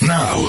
Now,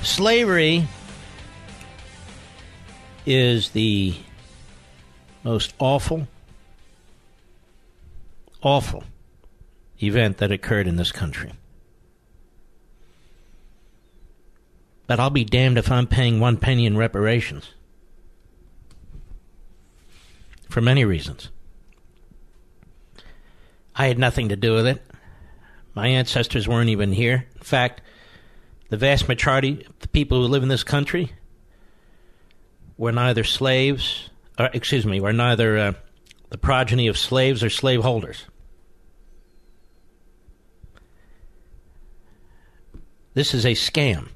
Slavery is the most awful event that occurred in this country. But I'll be damned if I'm paying one penny in reparations. For many reasons. I had nothing to do with it. My ancestors weren't even here. In fact, the vast majority of the people who live in this country were neither slaves, or excuse me, were neither the progeny of slaves or slaveholders. This is a scam.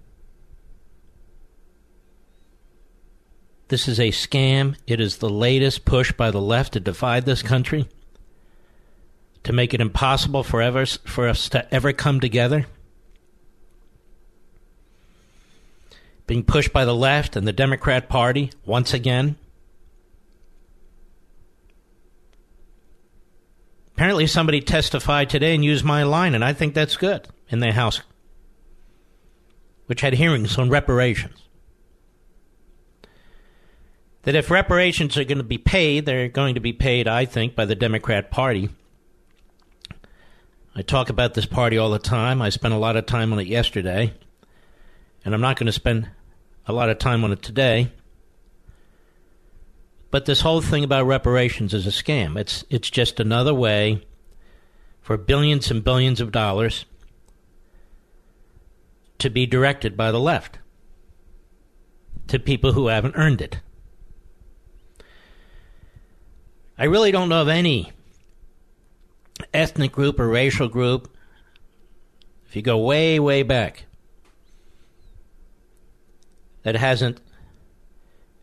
This is a scam. It is the latest push by the left to divide this country, to make it impossible for us to ever come together. Being pushed by the left and the Democrat Party once again. Apparently somebody testified today and used my line, and I think that's good, in the House, which had hearings on reparations. That if reparations are going to be paid, they're going to be paid, I think, by the Democrat Party. I talk about this party all the time. I spent a lot of time on it yesterday. And I'm not going to spend a lot of time on it today. But this whole thing about reparations is a scam. It's just another way for billions and billions of dollars to be directed by the left to people who haven't earned it. I really don't know of any ethnic group or racial group, if you go way, way back, that hasn't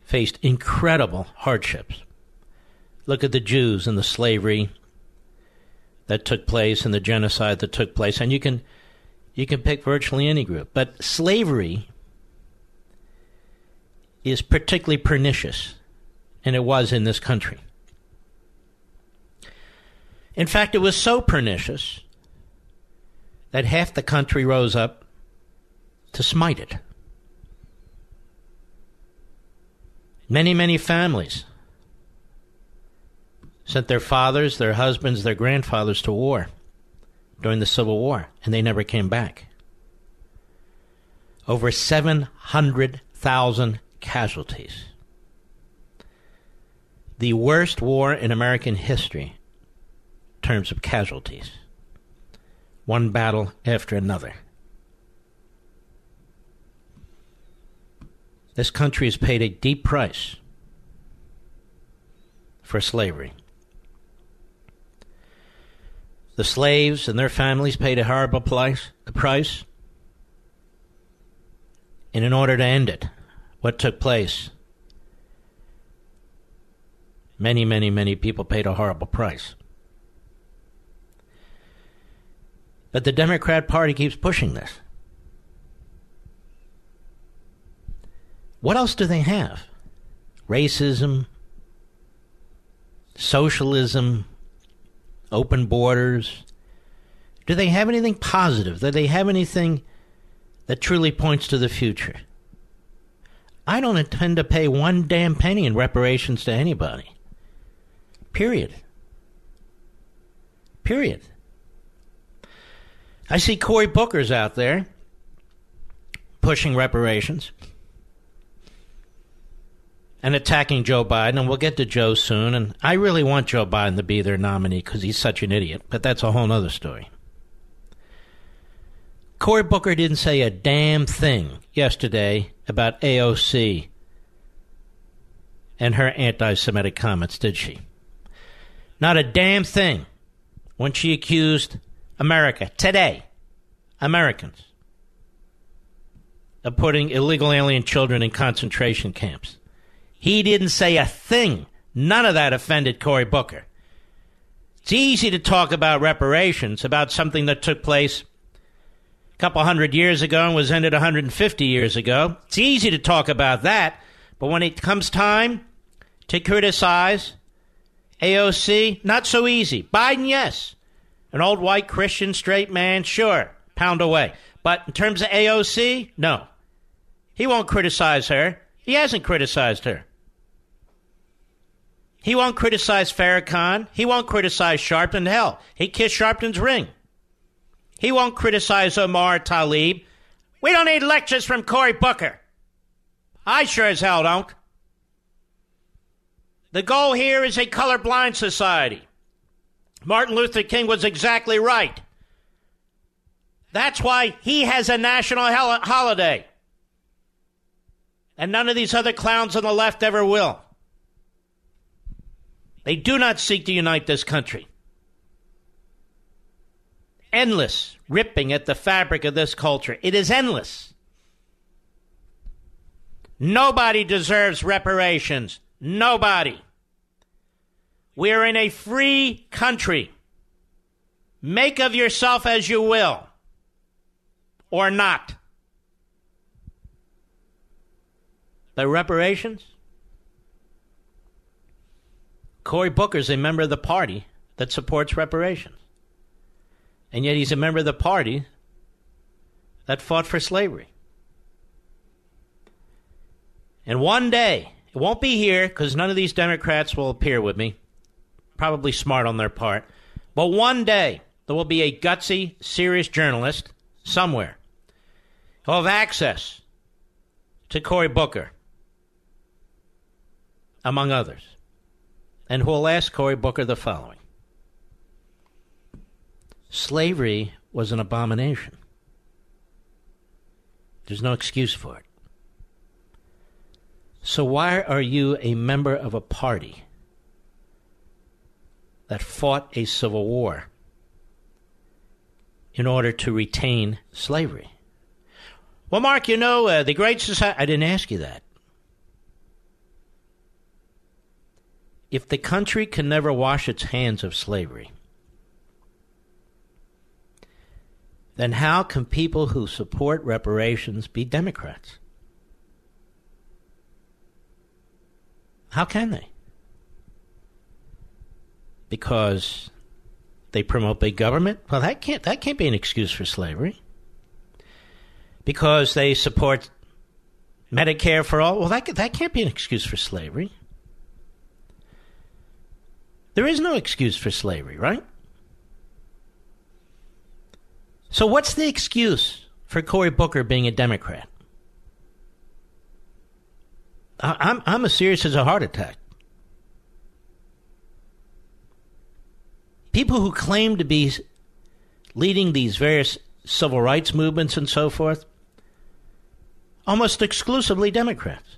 faced incredible hardships. Look at the Jews and the slavery that took place and the genocide that took place. And you can pick virtually any group. But slavery is particularly pernicious, and it was in this country. In fact, it was so pernicious that half the country rose up to smite it. Many, many families sent their fathers, their husbands, their grandfathers to war during the Civil War, and they never came back. Over 700,000 casualties. The worst war in American history in terms of casualties. One battle after another. This country has paid a deep price for slavery. The slaves and their families paid a horrible price. And in order to end it, what took place, many, many, many people paid a horrible price. But the Democrat Party keeps pushing this. What else do they have? Racism, socialism, open borders. Do they have anything positive? Do they have anything that truly points to the future? I don't intend to pay one damn penny in reparations to anybody. Period. I see Cory Booker's out there pushing reparations. and attacking Joe Biden, and we'll get to Joe soon. And I really want Joe Biden to be their nominee because he's such an idiot, but that's a whole other story. Cory Booker didn't say a damn thing yesterday about AOC and her anti-Semitic comments, did she? Not a damn thing when she accused America today, Americans, of putting illegal alien children in concentration camps. He didn't say a thing. None of that offended Cory Booker. It's easy to talk about reparations, about something that took place a couple hundred years ago and was ended 150 years ago. It's easy to talk about that, but when it comes time to criticize AOC, not so easy. Biden, yes. An old white Christian straight man, sure, pound away. But in terms of AOC, no. He won't criticize her. He hasn't criticized her. He won't criticize Farrakhan. He won't criticize Sharpton. Hell, he kissed Sharpton's ring. He won't criticize Omar, Tlaib. We don't need lectures from Cory Booker. I sure as hell don't. The goal here is a colorblind society. Martin Luther King was exactly right. That's why he has a national holiday. And none of these other clowns on the left ever will. They do not seek to unite this country. Endless ripping at the fabric of this culture. It is endless. Nobody deserves reparations. Nobody. We are in a free country. Make of yourself as you will. Or not. The reparations? Cory Booker's a member of the party that supports reparations. And yet he's a member of the party that fought for slavery. And one day, it won't be here because none of these Democrats will appear with me. Probably smart on their part. But one day, there will be a gutsy, serious journalist somewhere who'll have access to Cory Booker, among others, and who'll ask Cory Booker the following. Slavery was an abomination. There's no excuse for it. So why are you a member of a party that fought a civil war in order to retain slavery? Well, Mark, you know, the Great Society... I didn't ask you that. If the country can never wash its hands of slavery, then how can people who support reparations be Democrats? How can they? Because they promote big government? Well, that can't be an excuse for slavery. Because they support Medicare for all? Well, that can't be an excuse for slavery. There is no excuse for slavery, right? So what's the excuse for Cory Booker being a Democrat? I'm as serious as a heart attack. People who claim to be leading these various civil rights movements and so forth, almost exclusively Democrats.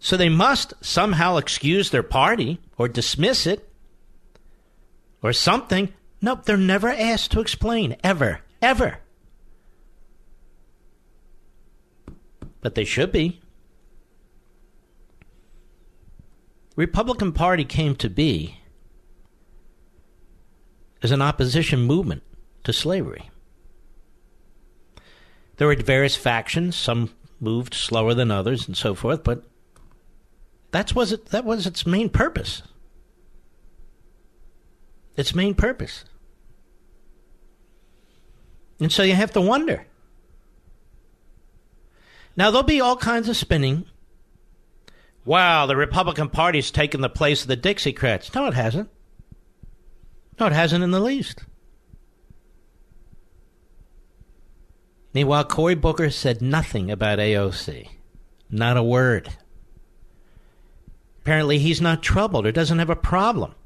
So they must somehow excuse their party or dismiss it or something. Nope, they're never asked to explain, ever, ever. But they should be. Republican Party came to be as an opposition movement to slavery. There were various factions. Some moved slower than others and so forth, but that was its main purpose. Its main purpose. And so you have to wonder. Now, there'll be all kinds of spinning. Wow, the Republican Party's taken the place of the Dixiecrats. No, it hasn't. No, it hasn't in the least. Meanwhile, Cory Booker said nothing about AOC. Not a word. Apparently he's not troubled or doesn't have a problem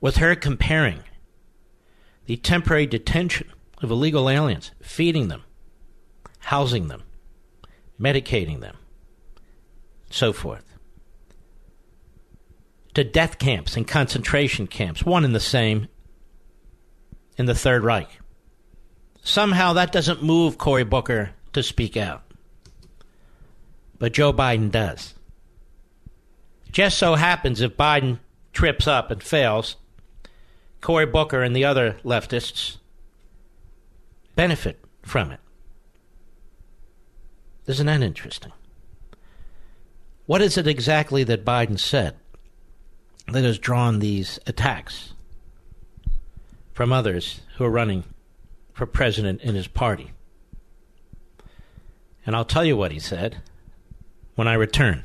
with her comparing the temporary detention of illegal aliens, feeding them, housing them, medicating them, so forth, to death camps and concentration camps, one and the same in the Third Reich. Somehow that doesn't move Cory Booker to speak out. But Joe Biden does. Just so happens if Biden trips up and fails, Cory Booker and the other leftists benefit from it. Isn't that interesting? What is it exactly that Biden said that has drawn these attacks from others who are running for president in his party? And I'll tell you what he said when I return.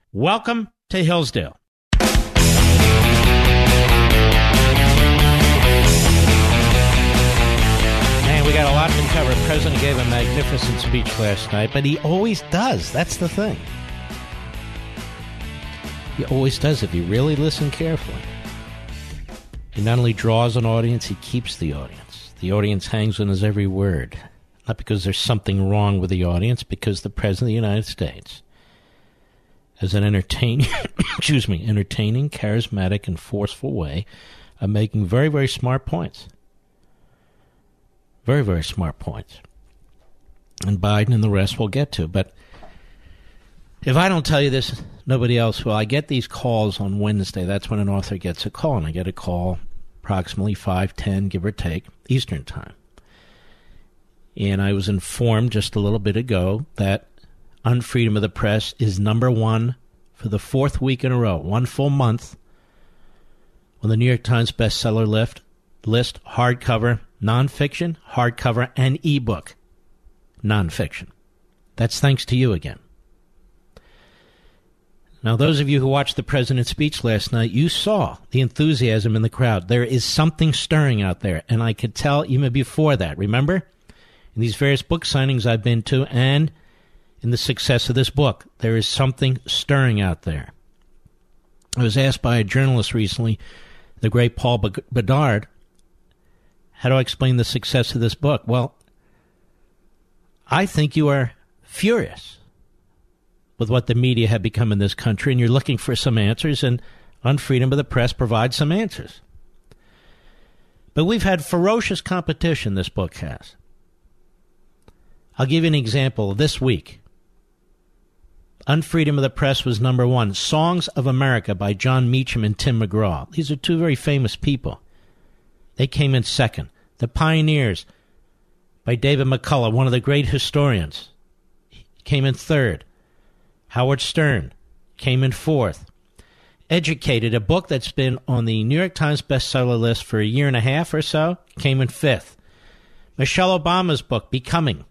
Welcome to Hillsdale. We got a lot to cover. The president gave a magnificent speech last night, but he always does. That's the thing. He always does. If you really listen carefully, he not only draws an audience, he keeps the audience. The audience hangs on his every word. Not because there's something wrong with the audience, because the president of the United States has an entertaining, charismatic, and forceful way of making very, very smart points. Very, very smart points. And Biden and the rest we'll get to. But if I don't tell you this, nobody else will. I get these calls on Wednesday. That's when an author gets a call. And I get a call approximately 5:10, give or take, Eastern time. And I was informed just a little bit ago that Unfreedom of the Press is #1 for the 4th week in a row, one full month, on the New York Times bestseller list, hardcover, nonfiction, hardcover, and ebook nonfiction. That's thanks to you again. Now, those of you who watched the president's speech last night, you saw the enthusiasm in the crowd. There is something stirring out there, and I could tell even before that. Remember, in these various book signings I've been to and in the success of this book, there is something stirring out there. I was asked by a journalist recently, the great Paul Bedard, how do I explain the success of this book? Well, I think you are furious with what the media have become in this country, and you're looking for some answers, and Unfreedom of the Press provides some answers. But we've had ferocious competition, this book has. I'll give you an example. This week, Unfreedom of the Press was #1, Songs of America by John Meacham and Tim McGraw. These are two very famous people. They came in second. The Pioneers by David McCullough, one of the great historians, came in third. Howard Stern came in fourth. Educated, a book that's been on the New York Times bestseller list for a year and a half or so, came in fifth. Michelle Obama's book, Becoming,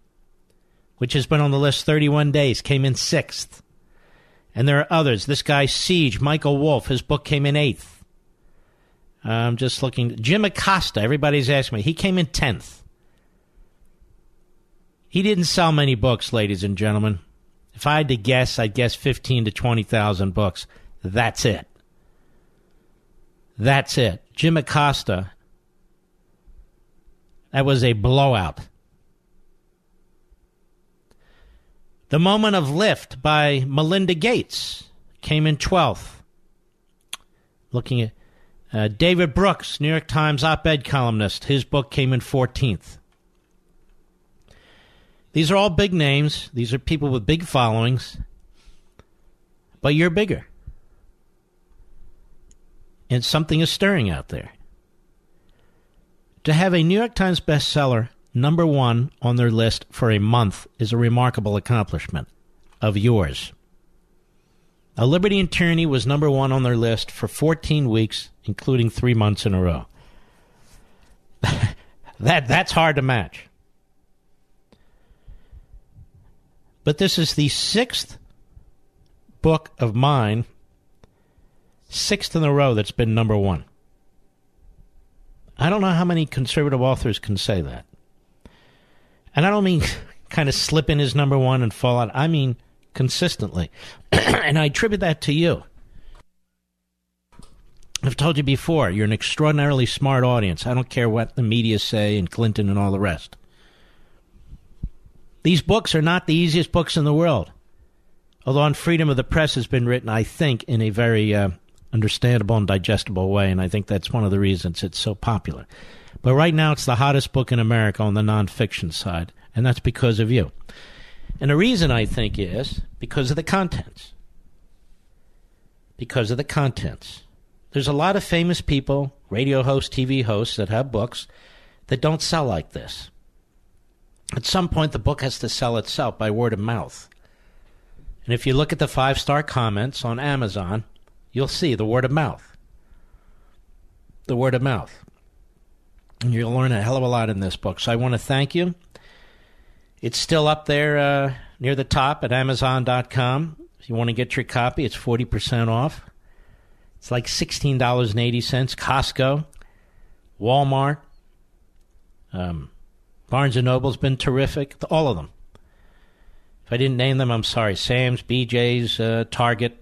which has been on the list 31 days, came in sixth. And there are others. This guy, Siege, Michael Wolff, his book came in eighth. I'm just looking. Jim Acosta, everybody's asking me. He came in 10th. He didn't sell many books, ladies and gentlemen. If I had to guess, I'd guess 15 to 20,000 books. That's it. That's it. Jim Acosta, that was a blowout. The Moment of Lift by Melinda Gates came in 12th. Looking at David Brooks, New York Times op-ed columnist. His book came in 14th. These are all big names. These are people with big followings. But you're bigger. And something is stirring out there. To have a New York Times bestseller number one on their list for a month is a remarkable accomplishment of yours. A Liberty and Tyranny was number one on their list for 14 weeks, including 3 months in a row. That's hard to match. But this is the sixth book of mine, sixth in a row that's been number one. I don't know how many conservative authors can say that. And I don't mean kind of slip in as number one and fall out. I mean consistently. And I attribute that to you. I've told you before, you're an extraordinarily smart audience. I don't care what the media say and Clinton and all the rest. These books are not the easiest books in the world. Although Unfreedom of the Press has been written, I think, in a very understandable and digestible way, and I think that's one of the reasons it's so popular. But right now it's the hottest book in America on the nonfiction side, and that's because of you. And the reason, I think, is because of the contents. Because of the contents. There's a lot of famous people, radio hosts, TV hosts, that have books that don't sell like this. At some point, the book has to sell itself by word of mouth. And if you look at the five-star comments on Amazon, you'll see the word of mouth. The word of mouth. And you'll learn a hell of a lot in this book. So I want to thank you. It's still up there near the top at Amazon.com. If you want to get your copy, it's 40% off. It's like $16.80. Costco, Walmart, Barnes & Noble's been terrific. All of them. If I didn't name them, I'm sorry. Sam's, BJ's, Target,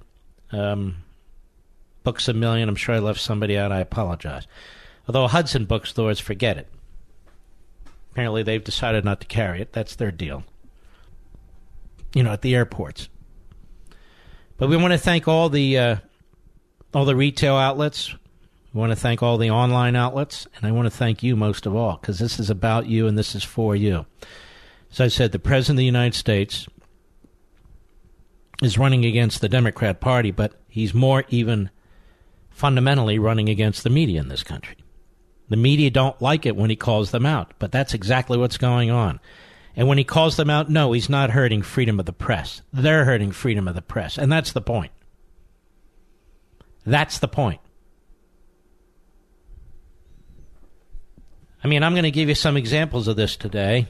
Books A Million. I'm sure I left somebody out. I apologize. Although Hudson bookstores, forget it. Apparently they've decided not to carry it. That's their deal. You know, at the airports. But we want to thank all the retail outlets. We want to thank all the online outlets. And I want to thank you most of all, because this is about you and this is for you. As I said, the President of the United States is running against the Democrat Party, but he's more even fundamentally running against the media in this country. The media don't like it when he calls them out, but that's exactly what's going on. And when he calls them out, no, he's not hurting freedom of the press. They're hurting freedom of the press, and that's the point. That's the point. I mean, I'm going to give you some examples of this today,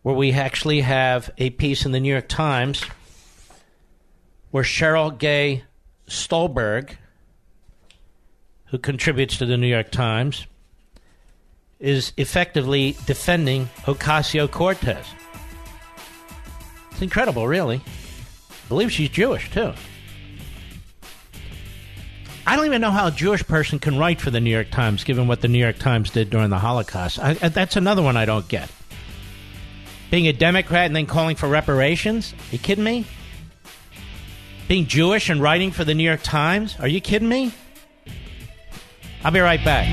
where we actually have a piece in the New York Times where Cheryl Gay Stolberg, who contributes to the New York Times, is effectively defending Ocasio-Cortez. It's incredible, really. I believe she's Jewish, too. I don't even know how a Jewish person can write for the New York Times, given what the New York Times did during the Holocaust. That's another one I don't get. Being a Democrat and then calling for reparations? Are you kidding me? Being Jewish and writing for the New York Times? Are you kidding me? I'll be right back.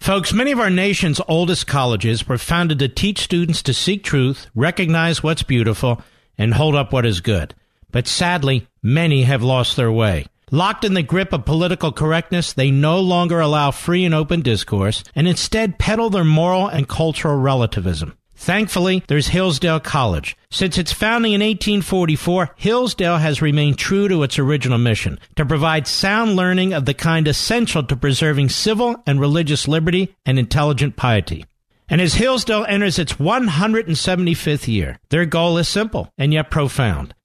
Folks, many of our nation's oldest colleges were founded to teach students to seek truth, recognize what's beautiful, and hold up what is good. But sadly, many have lost their way. Locked in the grip of political correctness, they no longer allow free and open discourse, and instead peddle their moral and cultural relativism. Thankfully, there's Hillsdale College. Since its founding in 1844, Hillsdale has remained true to its original mission, to provide sound learning of the kind essential to preserving civil and religious liberty and intelligent piety. And as Hillsdale enters its 175th year, their goal is simple and yet profound: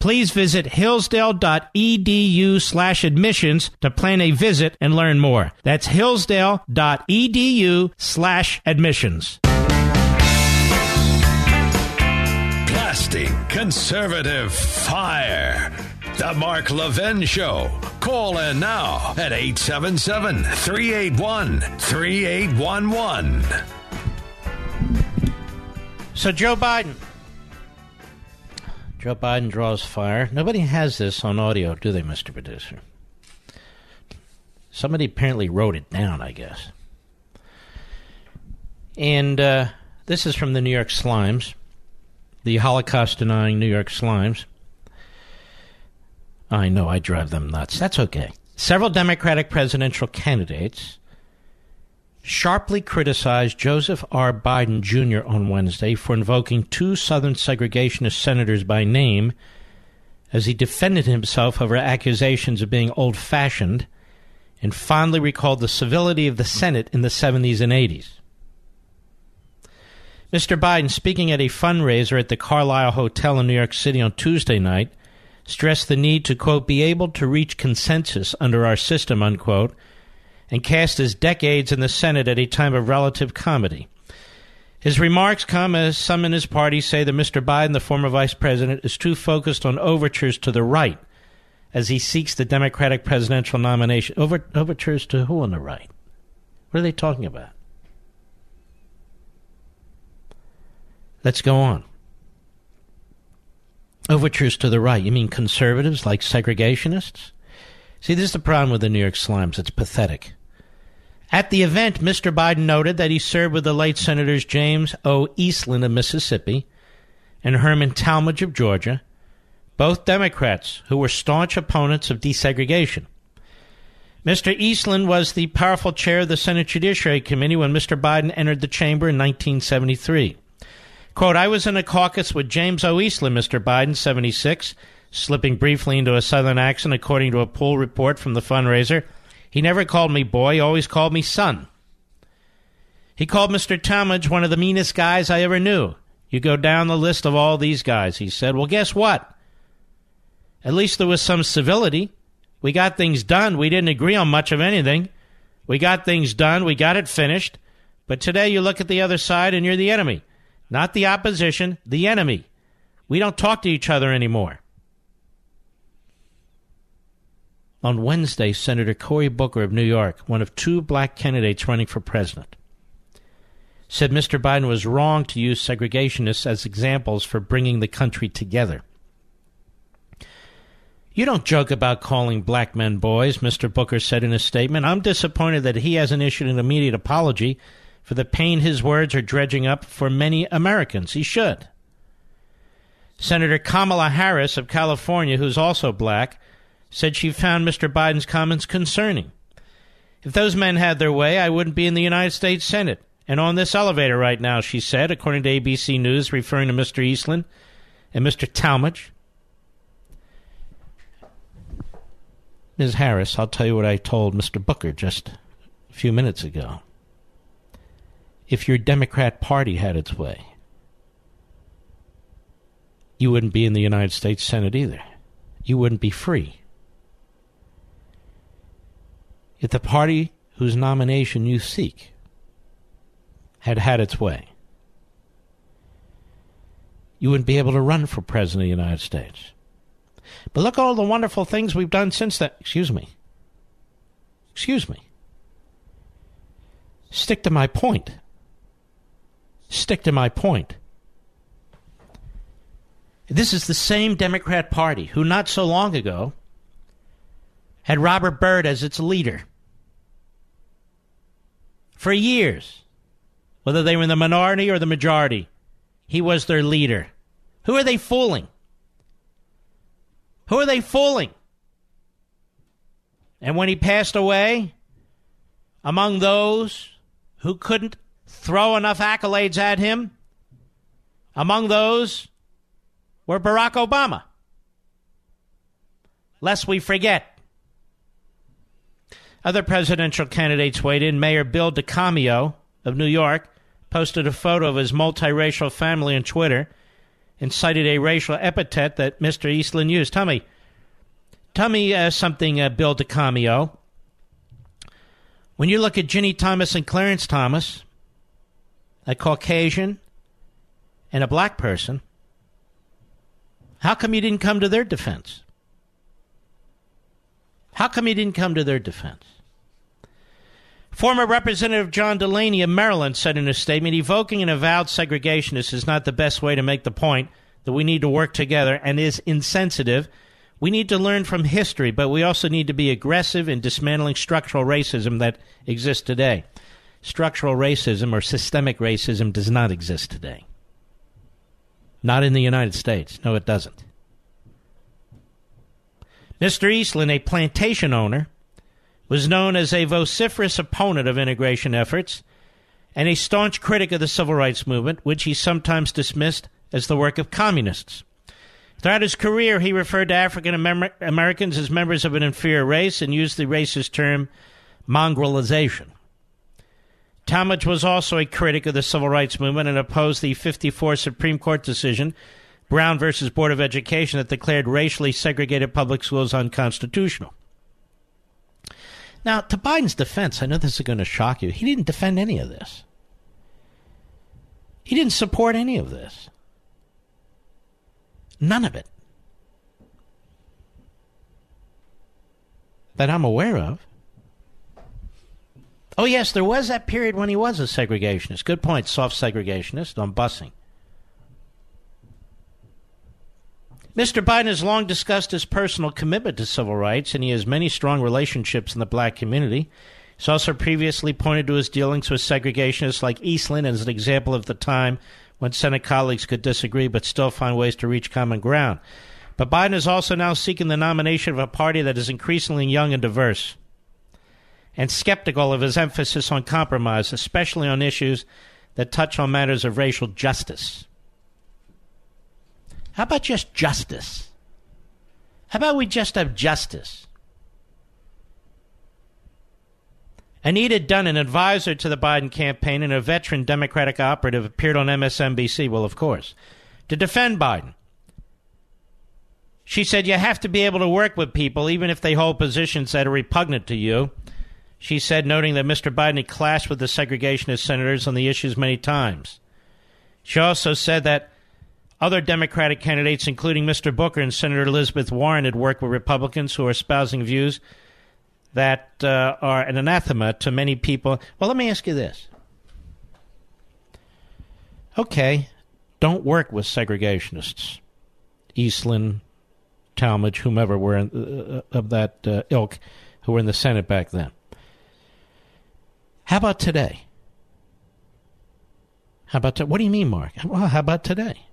Please visit hillsdale.edu/admissions to plan a visit and learn more. That's hillsdale.edu/admissions. Plastic conservative fire. The Mark Levin Show. Call in now at 877-381-3811. So Joe Biden draws fire. Nobody has this on audio, do they, Mr. Producer? Somebody apparently wrote it down, I guess. And this is from the New York Slimes, the Holocaust-denying New York Slimes. I know, I drive them nuts. That's okay. Several Democratic presidential candidates sharply criticized Joseph R. Biden Jr. on Wednesday for invoking two Southern segregationist senators by name as he defended himself over accusations of being old-fashioned and fondly recalled the civility of the Senate in the 70s and 80s. Mr. Biden, speaking at a fundraiser at the Carlisle Hotel in New York City on Tuesday night, stressed the need to, quote, be able to reach consensus under our system, unquote, and cast his decades in the Senate at a time of relative comedy. His remarks come as some in his party say that Mr. Biden, the former vice president, is too focused on overtures to the right as he seeks the Democratic presidential nomination. Overtures to who on the right? What are they talking about? Let's go on. Overtures to the right. You mean conservatives like segregationists? See, this is the problem with the New York Slimes. It's pathetic. At the event, Mr. Biden noted that he served with the late Senators James O. Eastland of Mississippi and Herman Talmadge of Georgia, both Democrats who were staunch opponents of desegregation. Mr. Eastland was the powerful chair of the Senate Judiciary Committee when Mr. Biden entered the chamber in 1973. Quote, I was in a caucus with James O. Eastland, Mr. Biden, 76, slipping briefly into a Southern accent according to a poll report from the fundraiser. He never called me boy, he always called me son. He called Mr. Talmadge one of the meanest guys I ever knew. You go down the list of all these guys, he said. Well, guess what? At least there was some civility. We got things done. We didn't agree on much of anything. We got things done. We got it finished. But today you look at the other side and you're the enemy. Not the opposition, the enemy. We don't talk to each other anymore. On Wednesday, Senator Cory Booker of New York, one of two black candidates running for president, said Mr. Biden was wrong to use segregationists as examples for bringing the country together. You don't joke about calling black men boys, Mr. Booker said in a statement. I'm disappointed that he hasn't issued an immediate apology for the pain his words are dredging up for many Americans. He should. Senator Kamala Harris of California, who's also black, said she found Mr. Biden's comments concerning. If those men had their way, I wouldn't be in the United States Senate and on this elevator right now, she said, according to ABC News, referring to Mr. Eastland and Mr. Talmadge. Ms. Harris, I'll tell you what I told Mr. Booker just a few minutes ago. If your Democrat Party had its way, you wouldn't be in the United States Senate either. You wouldn't be free. If the party whose nomination you seek had had its way, you wouldn't be able to run for president of the United States. But look at all the wonderful things we've done since that. Excuse me. Stick to my point. This is the same Democrat Party who not so long ago had Robert Byrd as its leader. For years, whether they were in the minority or the majority, he was their leader. Who are they fooling? And when he passed away, among those who couldn't throw enough accolades at him, among those were Barack Obama. Lest we forget. Other presidential candidates weighed in. Mayor Bill de Blasio of New York posted a photo of his multiracial family on Twitter and cited a racial epithet that Mr. Eastland used. Tell me something, Bill de Blasio. When you look at Ginny Thomas and Clarence Thomas, a Caucasian and a black person, how come you didn't come to their defense? How come you didn't come to their defense? Former Representative John Delaney of Maryland said in a statement, evoking an avowed segregationist is not the best way to make the point that we need to work together and is insensitive. We need to learn from history, but we also need to be aggressive in dismantling structural racism that exists today. Structural racism or systemic racism does not exist today. Not in the United States. No, it doesn't. Mr. Eastland, a plantation owner, was known as a vociferous opponent of integration efforts and a staunch critic of the civil rights movement, which he sometimes dismissed as the work of communists. Throughout his career, he referred to African Americans as members of an inferior race and used the racist term mongrelization. Talmadge was also a critic of the civil rights movement and opposed the 1954 Supreme Court decision, Brown versus Board of Education, that declared racially segregated public schools unconstitutional. Now, to Biden's defense, I know this is going to shock you. He didn't defend any of this. He didn't support any of this. None of it. That I'm aware of. Oh, yes, there was that period when he was a segregationist. Good point, soft segregationist on busing. Mr. Biden has long discussed his personal commitment to civil rights, and he has many strong relationships in the black community. He's also previously pointed to his dealings with segregationists like Eastland as an example of the time when Senate colleagues could disagree but still find ways to reach common ground. But Biden is also now seeking the nomination of a party that is increasingly young and diverse and skeptical of his emphasis on compromise, especially on issues that touch on matters of racial justice. How about just justice? How about we just have justice? Anita Dunn, an advisor to the Biden campaign and a veteran Democratic operative, appeared on MSNBC, well, of course, to defend Biden. She said, you have to be able to work with people, even if they hold positions that are repugnant to you. She said, noting that Mr. Biden had clashed with the segregationist senators on the issues many times. She also said that other Democratic candidates, including Mr. Booker and Senator Elizabeth Warren, had worked with Republicans who are espousing views that are an anathema to many people. Well, let me ask you this. Okay, don't work with segregationists. Eastland, Talmadge, whomever were of that ilk who were in the Senate back then. How about today? What do you mean, Mark? Well, how about today?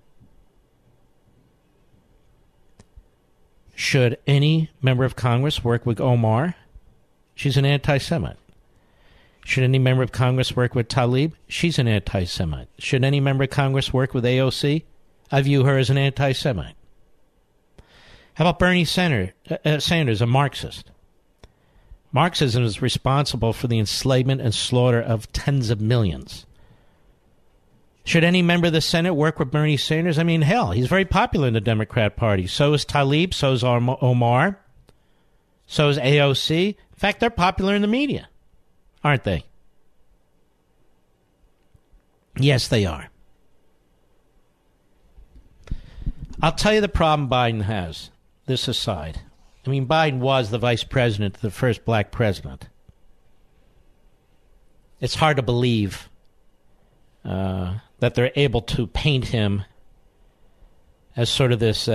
Should any member of Congress work with Omar? She's an anti-Semite. Should any member of Congress work with Tlaib? She's an anti-Semite. Should any member of Congress work with AOC? I view her as an anti-Semite. How about Bernie Sanders, a Marxist? Marxism is responsible for the enslavement and slaughter of tens of millions. Should any member of the Senate work with Bernie Sanders? I mean, hell, he's very popular in the Democrat Party. So is Tlaib, so is Omar, so is AOC. In fact, they're popular in the media, aren't they? Yes, they are. I'll tell you the problem Biden has, this aside. I mean, Biden was the vice president, the first black president. It's hard to believe that they're able to paint him as sort of this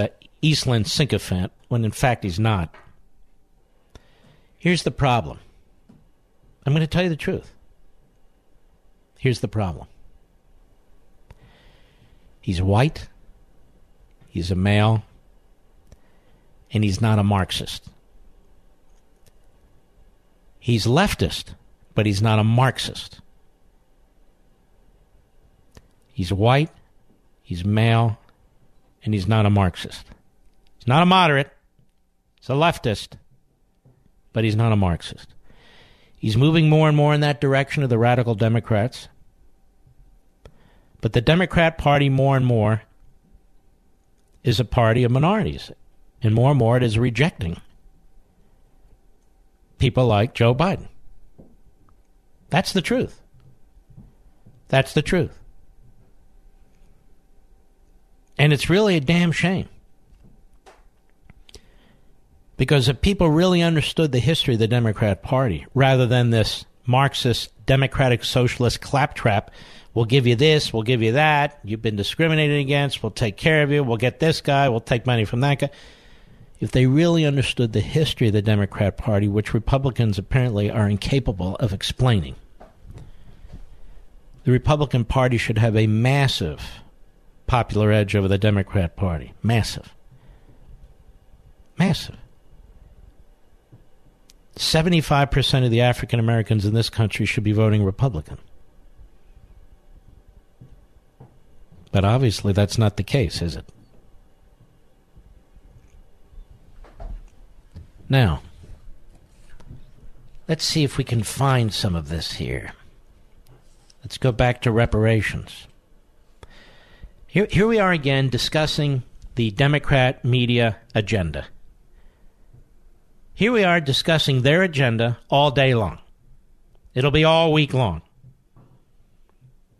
Eastland sycophant, when in fact he's not. Here's the problem. I'm going to tell you the truth. Here's the problem. He's white, he's a male, and he's not a Marxist. He's leftist, but he's not a Marxist. He's white, he's male, and he's not a Marxist. He's not a moderate. He's a leftist, but he's not a Marxist. He's moving more and more in that direction of the radical Democrats. But the Democrat Party more and more is a party of minorities. And more it is rejecting people like Joe Biden. That's the truth. That's the truth. And it's really a damn shame. Because if people really understood the history of the Democrat Party, rather than this Marxist, democratic, socialist claptrap, we'll give you this, we'll give you that, you've been discriminated against, we'll take care of you, we'll get this guy, we'll take money from that guy. If they really understood the history of the Democrat Party, which Republicans apparently are incapable of explaining, the Republican Party should have a massive popular edge over the Democrat Party. Massive. Massive. 75% of the African Americans in this country should be voting Republican. But obviously that's not the case, is it? Now, let's see if we can find some of this here. Let's go back to reparations. Here we are again discussing the Democrat media agenda. Here we are discussing their agenda all day long. It'll be all week long.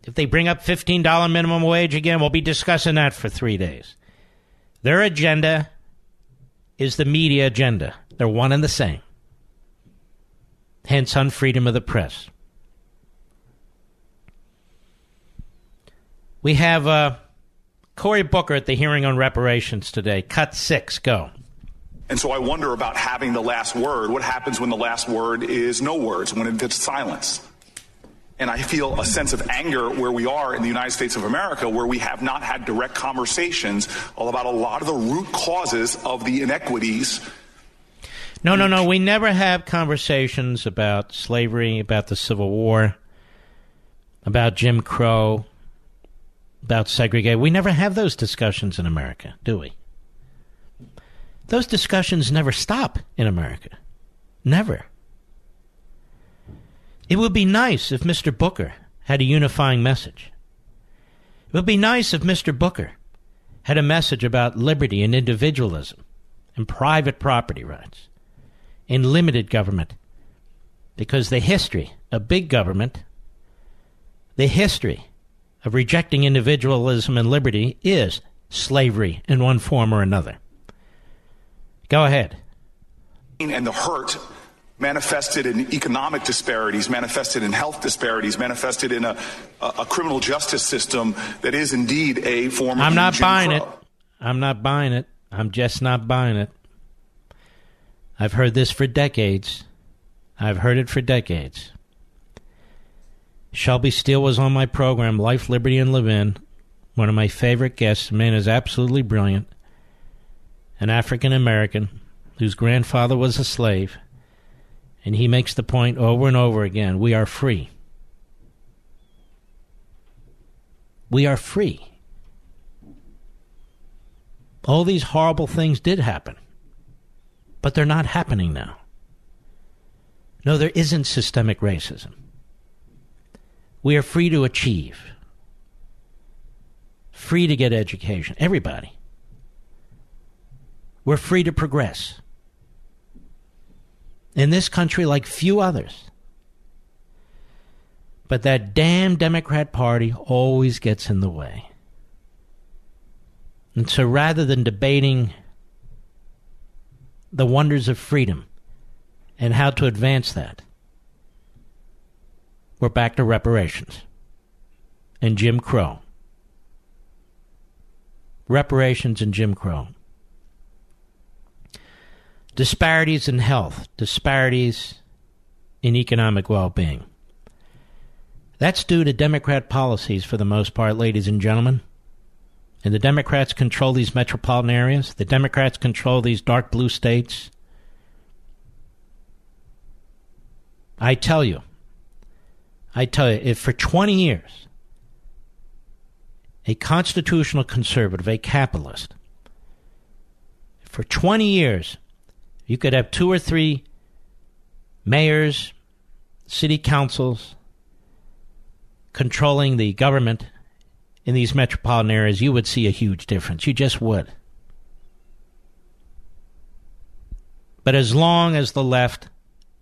If they bring up $15 minimum wage again, we'll be discussing that for 3 days. Their agenda is the media agenda. They're one and the same. Hence, Unfreedom of the Press. We have Cory Booker at the hearing on reparations today. Cut 6, go. And so I wonder about having the last word. What happens when the last word is no words, when it's silence? And I feel a sense of anger where we are in the United States of America, where we have not had direct conversations about a lot of the root causes of the inequities. No. We never have conversations about slavery, about the Civil War, about Jim Crow, about segregation. We never have those discussions in America, do we? Those discussions never stop in America. Never. It would be nice if Mr. Booker had a unifying message. It would be nice if Mr. Booker had a message about liberty and individualism and private property rights and limited government, because the history of big government, the history of rejecting individualism and liberty is slavery in one form or another. Go ahead. And the hurt manifested in economic disparities, manifested in health disparities, manifested in a criminal justice system that is indeed a form of Jim Crow. I'm not buying it. I'm just not buying it. I've heard this for decades. Shelby Steele was on my program, Life, Liberty, and Levin. One of my favorite guests. The man is absolutely brilliant. An African American whose grandfather was a slave, and he makes the point over and over again, we are free. We are free. All these horrible things did happen, but they're not happening now. No, there isn't systemic racism. We are free to achieve, free to get education, everybody. We're free to progress. In this country, like few others. But that damn Democrat Party always gets in the way. And so rather than debating the wonders of freedom and how to advance that, we're back to reparations and Jim Crow. Reparations and Jim Crow. Disparities in health, disparities in economic well-being. That's due to Democrat policies for the most part, ladies and gentlemen. And the Democrats control these metropolitan areas. The Democrats control these dark blue states. I tell you, I tell you, if for 20 years, a constitutional conservative, a capitalist, for 20 years, you could have 2 or 3 mayors, city councils controlling the government in these metropolitan areas, you would see a huge difference. You just would. But as long as the left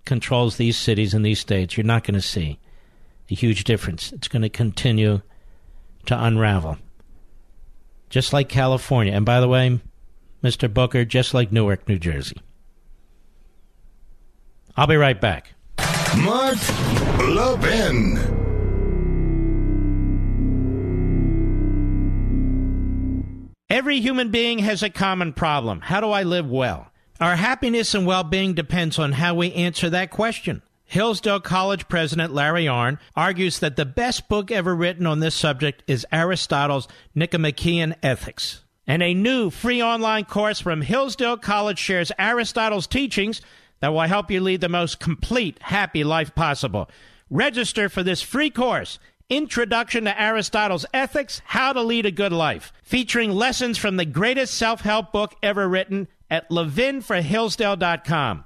controls these cities and these states, you're not going to see a huge difference. It's going to continue to unravel. Just like California. And by the way, Mr. Booker, just like Newark, New Jersey. I'll be right back. Mark Levin. Every human being has a common problem. How do I live well? Our happiness and well-being depends on how we answer that question. Hillsdale College President Larry Arnn argues that the best book ever written on this subject is Aristotle's Nicomachean Ethics. And a new free online course from Hillsdale College shares Aristotle's teachings that will help you lead the most complete, happy life possible. Register for this free course, Introduction to Aristotle's Ethics, How to Lead a Good Life, featuring lessons from the greatest self-help book ever written at levinforhillsdale.com.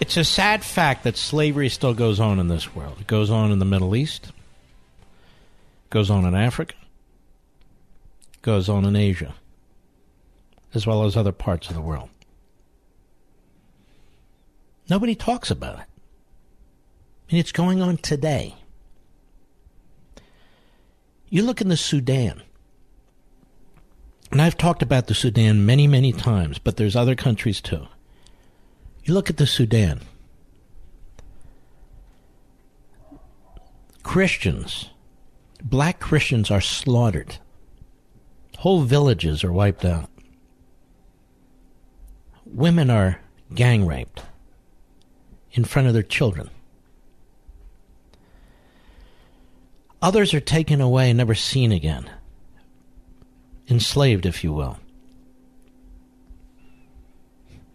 it's a sad fact that slavery still goes on in this world. It goes on in the Middle East. It goes on in Africa. It goes on in Asia, as well as other parts of the world. Nobody talks about it. I mean, it's going on today. You look in the Sudan, and I've talked about the Sudan many, many times, but there's other countries too. You look at the Sudan. Christians, black Christians are slaughtered. Whole villages are wiped out. Women are gang raped in front of their children. Others are taken away and never seen again. Enslaved, if you will.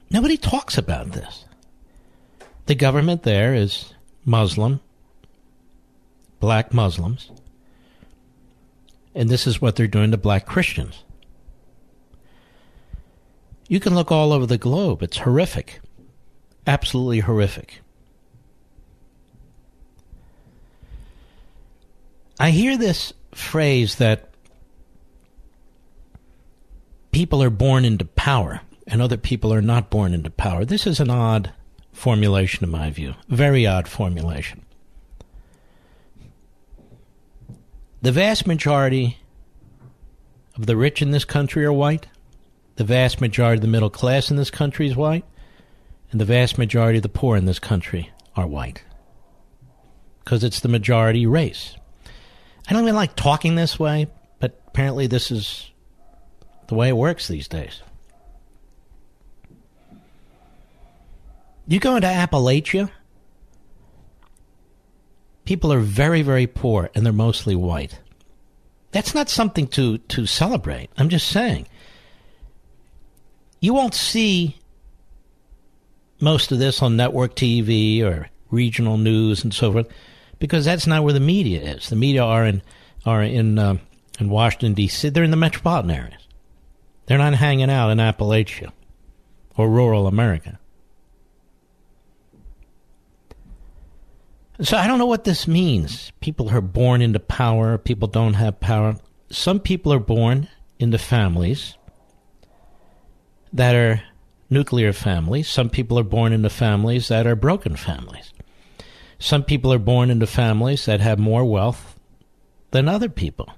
Nobody talks about this. The government there is Muslim, black Muslims, and this is what they're doing to black Christians. You can look all over the globe. It's horrific. Absolutely horrific. I hear this phrase that people are born into power and other people are not born into power. This is an odd formulation in my view. Very odd formulation. The vast majority of the rich in this country are white. The vast majority of the middle class in this country is white. And the vast majority of the poor in this country are white. Because it's the majority race. I don't even like talking this way, but apparently this is the way it works these days. You go into Appalachia, people are very, very poor, and they're mostly white. That's not something to celebrate. I'm just saying. You won't see most of this on network TV or regional news and so forth, because that's not where the media is. The media are in Washington, D.C. They're in the metropolitan areas. They're not hanging out in Appalachia or rural America. So I don't know what this means. People are born into power. People don't have power. Some people are born into families that are nuclear families. Some people are born into families that are broken families. Some people are born into families that have more wealth than other people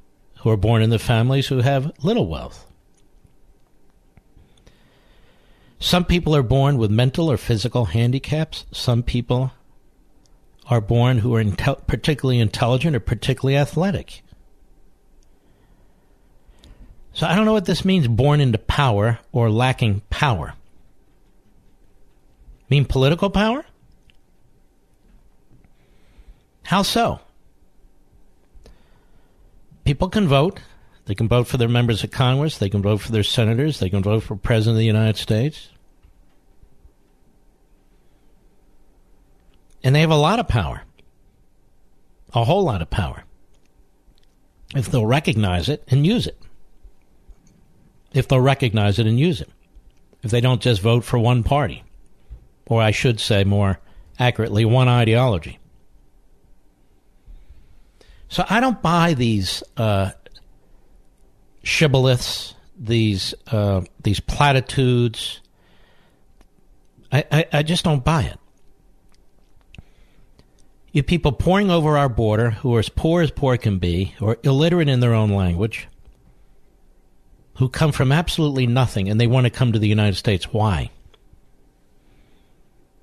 who are born into families who have little wealth. Some people are born with mental or physical handicaps. Some people are born who are particularly intelligent or particularly athletic. So I don't know what this means, born into power or lacking power. Mean political power? How so? People can vote. They can vote for their members of Congress. They can vote for their senators. They can vote for President of the United States. And they have a lot of power. A whole lot of power. If they'll recognize it and use it. If they'll recognize it and use it. If they don't just vote for one party. Or I should say more accurately, one ideology. So I don't buy these shibboleths, these platitudes. I just don't buy it. You people pouring over our border who are as poor can be, or illiterate in their own language, who come from absolutely nothing and they want to come to the United States. Why?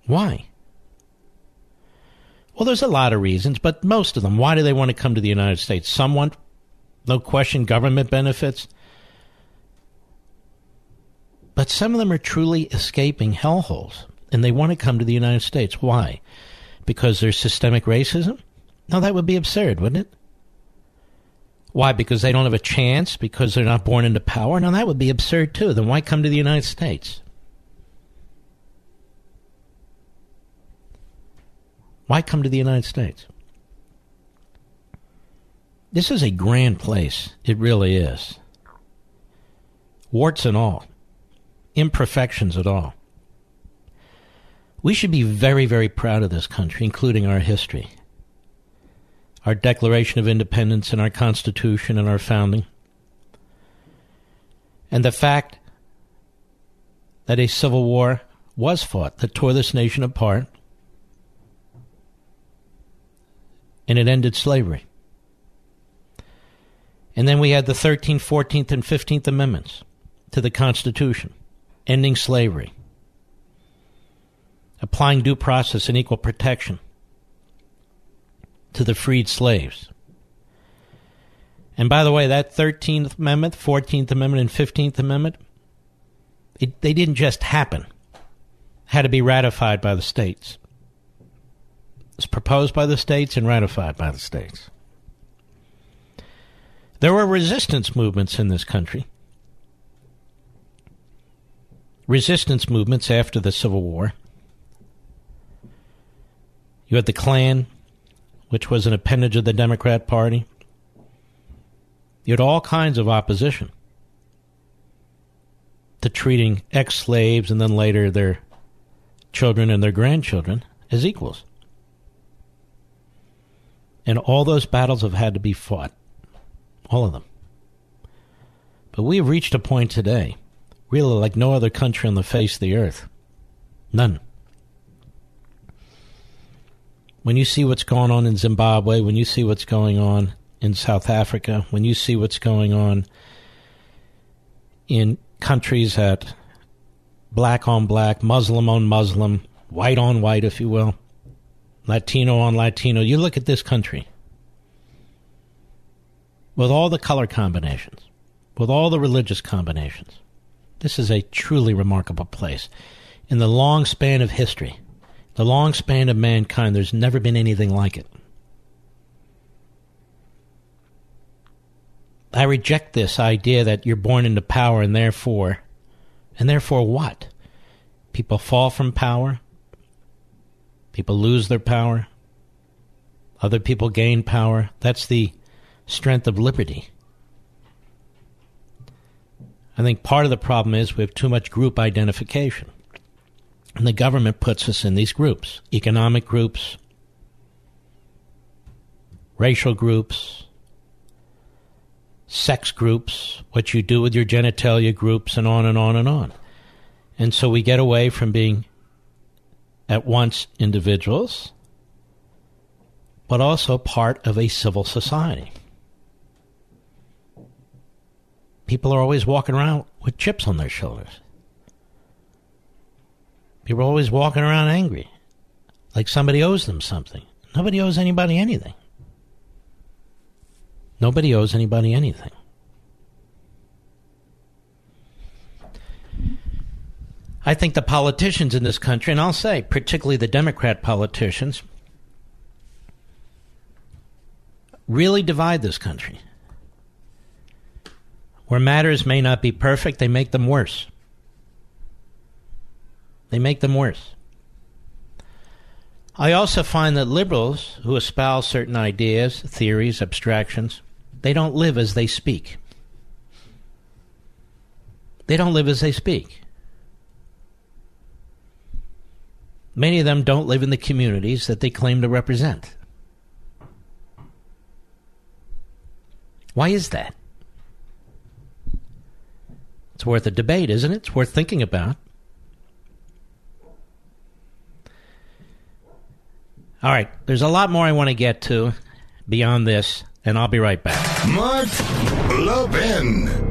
Why? Well, there's a lot of reasons, but most of them. Why do they want to come to the United States? Some want, no question, government benefits. But some of them are truly escaping hellholes, and they want to come to the United States. Why? Because there's systemic racism? No, that would be absurd, wouldn't it? Why? Because they don't have a chance? Because they're not born into power? No, that would be absurd, too. Then why come to the United States? Why come to the United States? This is a grand place. It really is. Warts and all. Imperfections at all. We should be very, very proud of this country, including our history, our Declaration of Independence and our Constitution and our founding, and the fact that a civil war was fought that tore this nation apart, and it ended slavery. And then we had the 13th, 14th, and 15th Amendments to the Constitution, ending slavery, applying due process and equal protection to the freed slaves. And by the way, that 13th Amendment, 14th Amendment, and 15th Amendment, they didn't just happen. It had to be ratified by the states. It was proposed by the states and ratified by the states. There were resistance movements in this country. Resistance movements after the Civil War. You had the Klan, which was an appendage of the Democrat Party. You had all kinds of opposition to treating ex-slaves and then later their children and their grandchildren as equals. And all those battles have had to be fought. All of them. But we have reached a point today, really like no other country on the face of the earth. None. When you see what's going on in Zimbabwe, when you see what's going on in South Africa, when you see what's going on in countries that black on black, Muslim on Muslim, white on white, if you will, Latino on Latino, you look at this country with all the color combinations, with all the religious combinations. This is a truly remarkable place. In the long span of history, the long span of mankind, there's never been anything like it. I reject this idea that you're born into power and therefore what? People fall from power. People lose their power. Other people gain power. That's the strength of liberty. I think part of the problem is we have too much group identification. And the government puts us in these groups, economic groups, racial groups, sex groups, what you do with your genitalia groups, and on and on and on. And so we get away from being at once individuals, but also part of a civil society. People are always walking around with chips on their shoulders. People are always walking around angry, like somebody owes them something. Nobody owes anybody anything. Nobody owes anybody anything. I think the politicians in this country, and I'll say particularly the Democrat politicians, really divide this country. Where matters may not be perfect, they make them worse. They make them worse. I also find that liberals who espouse certain ideas, theories, abstractions, they don't live as they speak. They don't live as they speak. Many of them don't live in the communities that they claim to represent. Why is that? It's worth a debate, isn't it? It's worth thinking about. All right, there's a lot more I want to get to beyond this, and I'll be right back. Mark Levin.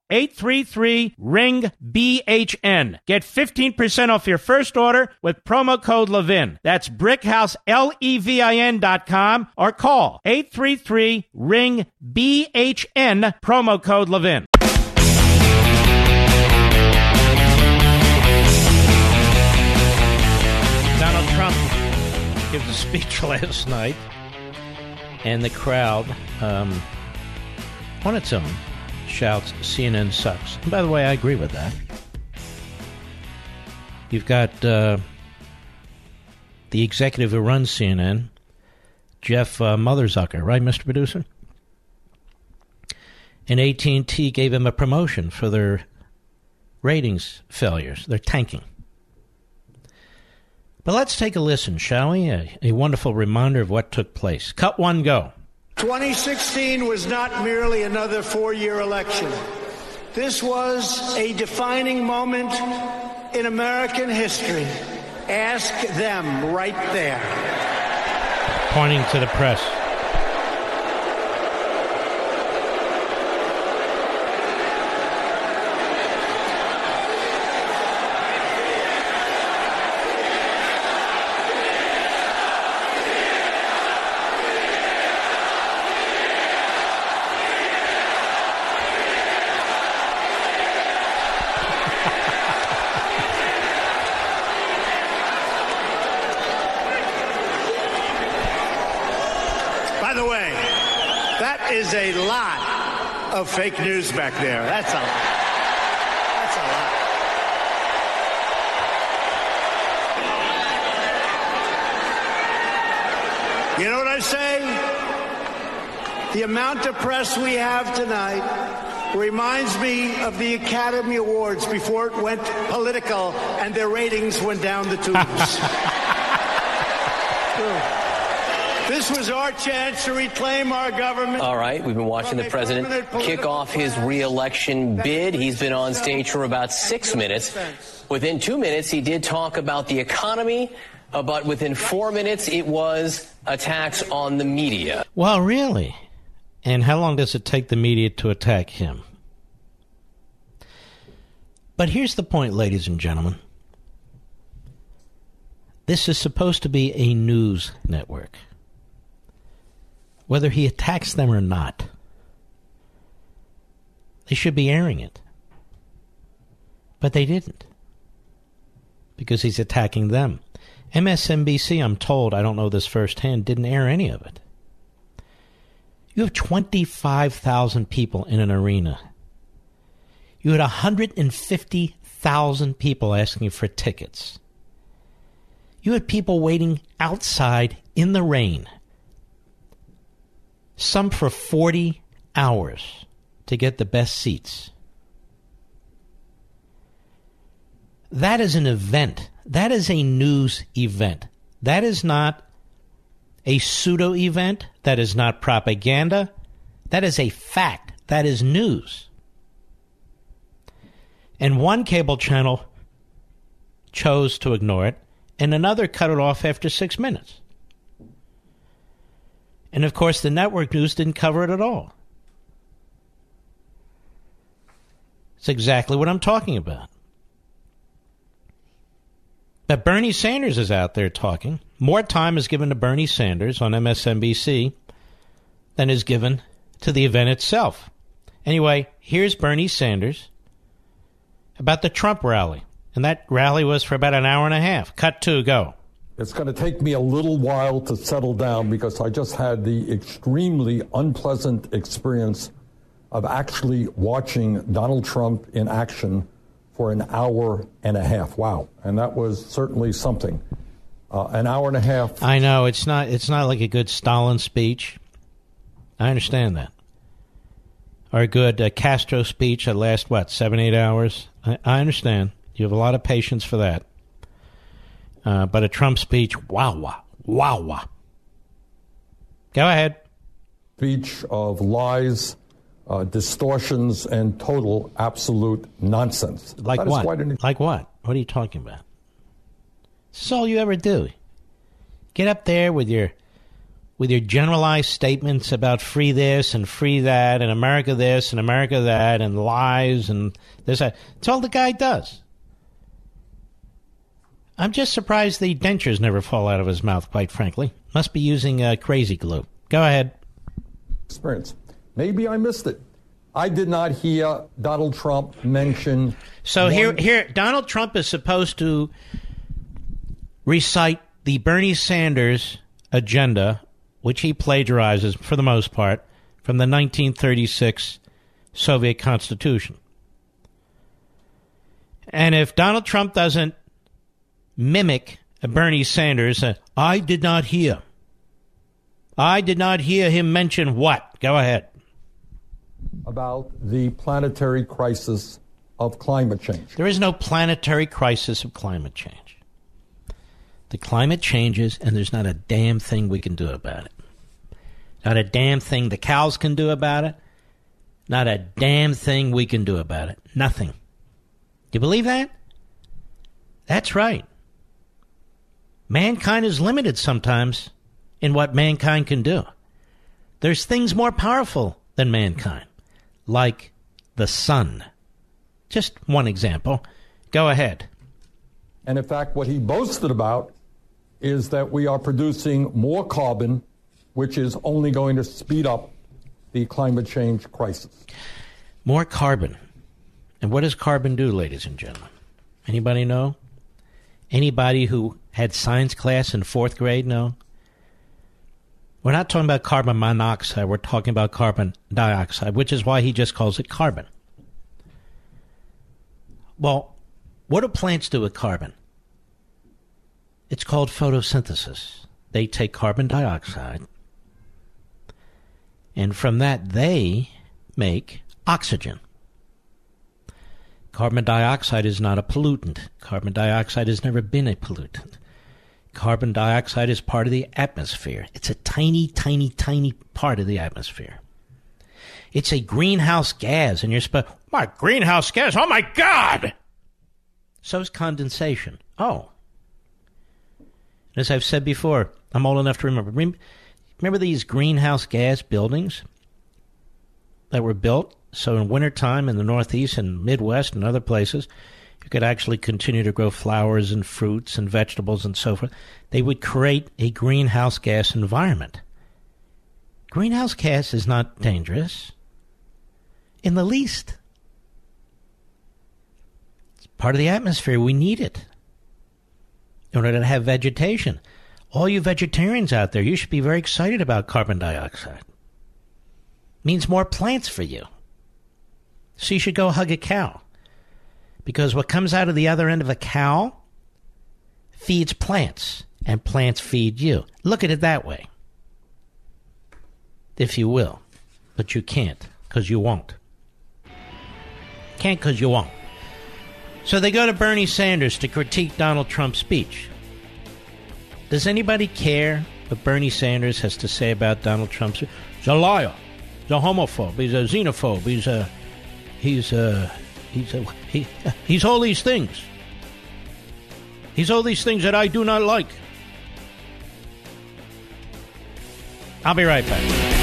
833-RING-BHN. Get 15% off your first order with promo code Levin. That's BrickHouse, LEVIN.com, or call 833-RING-BHN, promo code Levin. Donald Trump gives a speech last night, and the crowd, on its own, shouts, CNN sucks. And by the way, I agree with that. You've got the executive who runs CNN, Jeff Motherzucker, right, Mr. Producer? And AT&T gave him a promotion for their ratings failures. They're tanking. But let's take a listen, shall we? A wonderful reminder of what took place. Cut one, go. 2016 was not merely another four-year election. This was a defining moment in American history. Ask them right there. Pointing to the press. A lot of fake news back there. That's a lot. That's a lot. You know what I say? The amount of press we have tonight reminds me of the Academy Awards before it went political and their ratings went down the tubes. This was our chance to reclaim our government. All right, we've been watching the president kick off his re-election bid. He's been on stage for about 6 minutes. Within 2 minutes, he did talk about the economy, but within 4 minutes, it was attacks on the media. Well, really? And how long does it take the media to attack him? But here's the point, ladies and gentlemen. This is supposed to be a news network. Whether he attacks them or not, they should be airing it. But they didn't. Because he's attacking them. MSNBC, I'm told, I don't know this firsthand, didn't air any of it. You have 25,000 people in an arena. You had 150,000 people asking for tickets. You had people waiting outside in the rain. Some for 40 hours to get the best seats. That is an event. That is a news event. That is not a pseudo event. That is not propaganda. That is a fact. That is news. And one cable channel chose to ignore it, and another cut it off after 6 minutes. And, of course, the network news didn't cover it at all. It's exactly what I'm talking about. But Bernie Sanders is out there talking. More time is given to Bernie Sanders on MSNBC than is given to the event itself. Anyway, here's Bernie Sanders about the Trump rally. And that rally was for about an hour and a half. Cut to, go. It's going to take me a little while to settle down because I just had the extremely unpleasant experience of actually watching Donald Trump in action for an hour and a half. Wow. And that was certainly something. An hour and a half. I know. It's not like a good Stalin speech. I understand that. Or a good Castro speech that lasts, what, 7-8 hours? I understand. You have a lot of patience for that. But a Trump speech, wow. Go ahead. Speech of lies, distortions, and total absolute nonsense. Like what? Like what? What are you talking about? This is all you ever do. Get up there with your generalized statements about free this and free that and America this and America that and lies and this. That. It's all the guy does. I'm just surprised the dentures never fall out of his mouth, quite frankly. Must be using crazy glue. Go ahead. Experience. Maybe I missed it. I did not hear Donald Trump mention... So here Donald Trump is supposed to recite the Bernie Sanders agenda, which he plagiarizes for the most part from the 1936 Soviet Constitution. And if Donald Trump doesn't mimic Bernie Sanders, I did not hear him mention what? Go ahead. About the planetary crisis of climate change. There is no planetary crisis of climate change. The climate changes, and there's not a damn thing we can do about it. Not a damn thing the cows can do about it. Not a damn thing we can do about it. Nothing. Do you believe that? That's right. Mankind is limited sometimes in what mankind can do. There's things more powerful than mankind, like the sun. Just one example. Go ahead. And in fact, what he boasted about is that we are producing more carbon, which is only going to speed up the climate change crisis. More carbon. And what does carbon do, ladies and gentlemen? Anybody know? Anybody who had science class in fourth grade know? We're not talking about carbon monoxide. We're talking about carbon dioxide, which is why he just calls it carbon. Well, what do plants do with carbon? It's called photosynthesis. They take carbon dioxide, and from that they make oxygen. Carbon dioxide is not a pollutant. Carbon dioxide has never been a pollutant. Carbon dioxide is part of the atmosphere. It's a tiny, tiny, tiny part of the atmosphere. It's a greenhouse gas, and you're supposed, my greenhouse gas, oh my God! So is condensation. Oh. As I've said before, I'm old enough to remember. Remember these greenhouse gas buildings that were built so in wintertime in the Northeast and Midwest and other places, you could actually continue to grow flowers and fruits and vegetables and so forth. They would create a greenhouse gas environment. Greenhouse gas is not dangerous in the least. It's part of the atmosphere. We need it in order to have vegetation. All you vegetarians out there, you should be very excited about carbon dioxide. It means more plants for you. So you should go hug a cow. Because what comes out of the other end of a cow feeds plants, and plants feed you. Look at it that way, if you will. But you can't, because you won't. Can't because you won't. So they go to Bernie Sanders to critique Donald Trump's speech. Does anybody care what Bernie Sanders has to say about Donald Trump's speech? He's a liar. He's a homophobe. He's a xenophobe. He's all these things. He's all these things that I do not like. I'll be right back.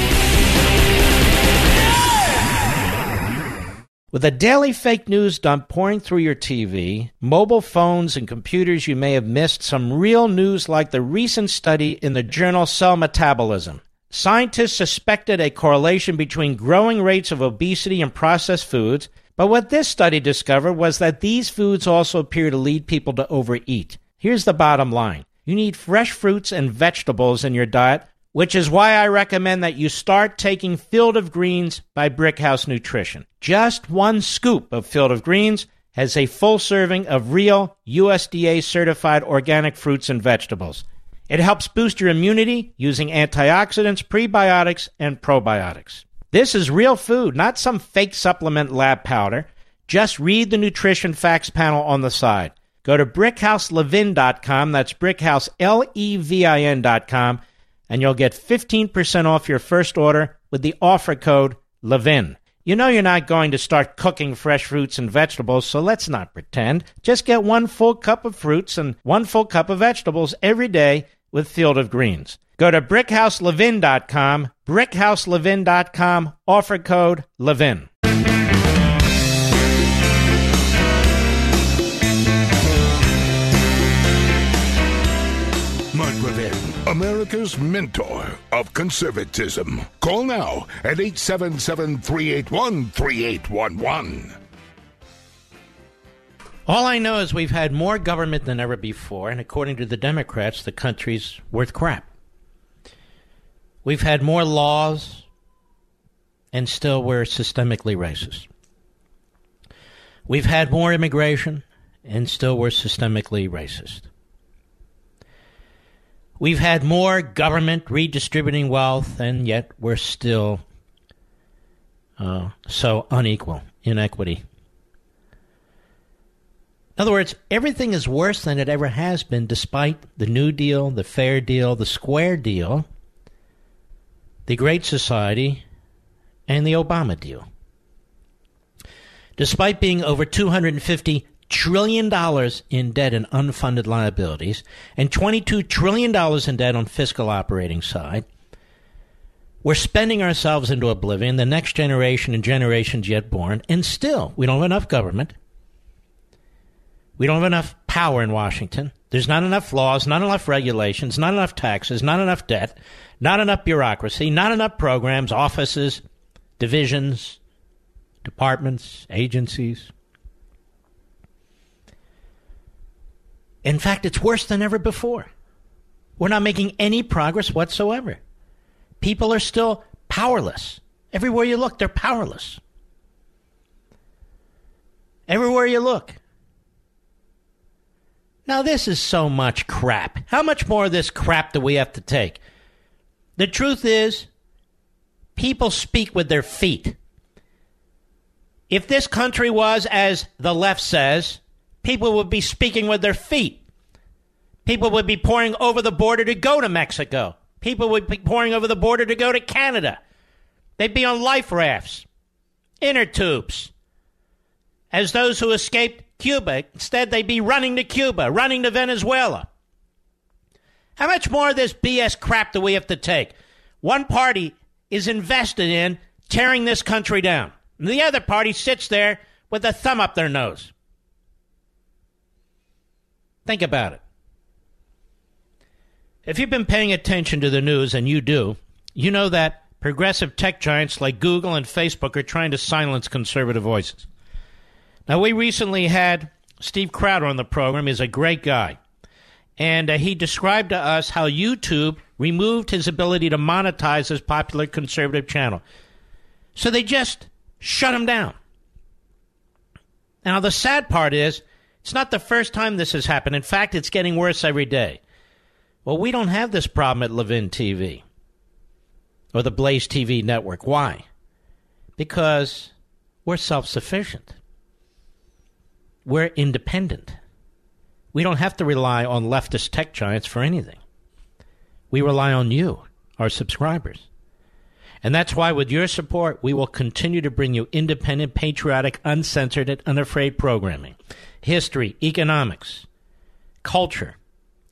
With a daily fake news dump pouring through your TV, mobile phones, and computers, you may have missed some real news like the recent study in the journal Cell Metabolism. Scientists suspected a correlation between growing rates of obesity and processed foods, but what this study discovered was that these foods also appear to lead people to overeat. Here's the bottom line. You need fresh fruits and vegetables in your diet, which is why I recommend that you start taking Field of Greens by BrickHouse Nutrition. Just one scoop of Field of Greens has a full serving of real USDA-certified organic fruits and vegetables. It helps boost your immunity using antioxidants, prebiotics, and probiotics. This is real food, not some fake supplement lab powder. Just read the nutrition facts panel on the side. Go to BrickHouseLevin.com, that's BrickHouse, Levin.com, and you'll get 15% off your first order with the offer code Levin. You know you're not going to start cooking fresh fruits and vegetables, so let's not pretend. Just get one full cup of fruits and one full cup of vegetables every day with Field of Greens. Go to BrickHouseLevin.com, BrickHouseLevin.com, offer code Levin. Mark Levin, America's mentor of conservatism. Call now at 877-381-3811. All I know is we've had more government than ever before, and according to the Democrats, the country's worth crap. We've had more laws, and still we're systemically racist. We've had more immigration, and still we're systemically racist. We've had more government redistributing wealth, and yet we're still so unequal, inequity. In other words, everything is worse than it ever has been, despite the New Deal, the Fair Deal, the Square Deal, the Great Society, and the Obama Deal. Despite being over $250 trillion in debt and unfunded liabilities, and $22 trillion in debt on fiscal operating side, we're spending ourselves into oblivion, the next generation and generations yet born, and still we don't have enough government. We don't have enough power in Washington. There's not enough laws, not enough regulations, not enough taxes, not enough debt, not enough bureaucracy, not enough programs, offices, divisions, departments, agencies. In fact, it's worse than ever before. We're not making any progress whatsoever. People are still powerless. Everywhere you look, they're powerless. Everywhere you look. Now, this is so much crap. How much more of this crap do we have to take? The truth is, people speak with their feet. If this country was, as the left says, people would be speaking with their feet. People would be pouring over the border to go to Mexico. People would be pouring over the border to go to Canada. They'd be on life rafts, inner tubes, as those who escaped Cuba. Instead, they'd be running to Cuba, running to Venezuela. How much more of this BS crap do we have to take? One party is invested in tearing this country down, and the other party sits there with a thumb up their nose. Think about it. If you've been paying attention to the news, and you do, you know that progressive tech giants like Google and Facebook are trying to silence conservative voices. Now, we recently had Steve Crowder on the program. He's a great guy. And he described to us how YouTube removed his ability to monetize his popular conservative channel. So they just shut him down. Now, the sad part is, it's not the first time this has happened. In fact, it's getting worse every day. Well, we don't have this problem at Levin TV or the Blaze TV network. Why? Because we're self-sufficient. We're independent. We don't have to rely on leftist tech giants for anything. We rely on you, our subscribers. And that's why, with your support, we will continue to bring you independent, patriotic, uncensored, and unafraid programming. History, economics, culture,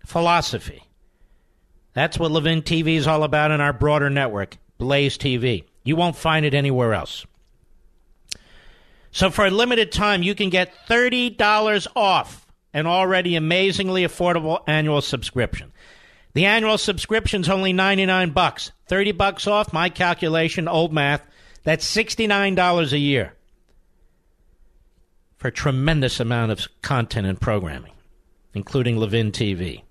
philosophy. That's what Levin TV is all about, in our broader network, Blaze TV. You won't find it anywhere else. So for a limited time, you can get $30 off an already amazingly affordable annual subscription. The annual subscription's only $99. $30 off, my calculation, old math, that's $69 a year for a tremendous amount of content and programming, including Levin TV.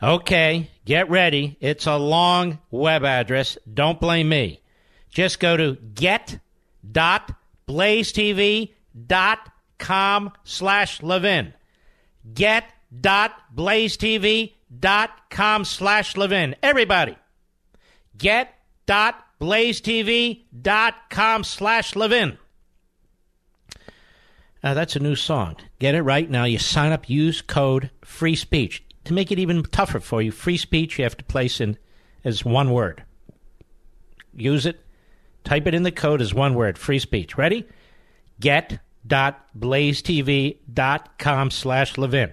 Okay, get ready. It's a long web address. Don't blame me. Just go to get.blazetv.com/Levin. Get.blazetv.com/Levin. Everybody. Get.blazetv.com/Levin. That's a new song. Get it right now. You sign up, use code free speech. To make it even tougher for you, free speech you have to place in as one word. Use it. Type it in the code as one word, free speech. Ready? Get.blazetv.com/Levin.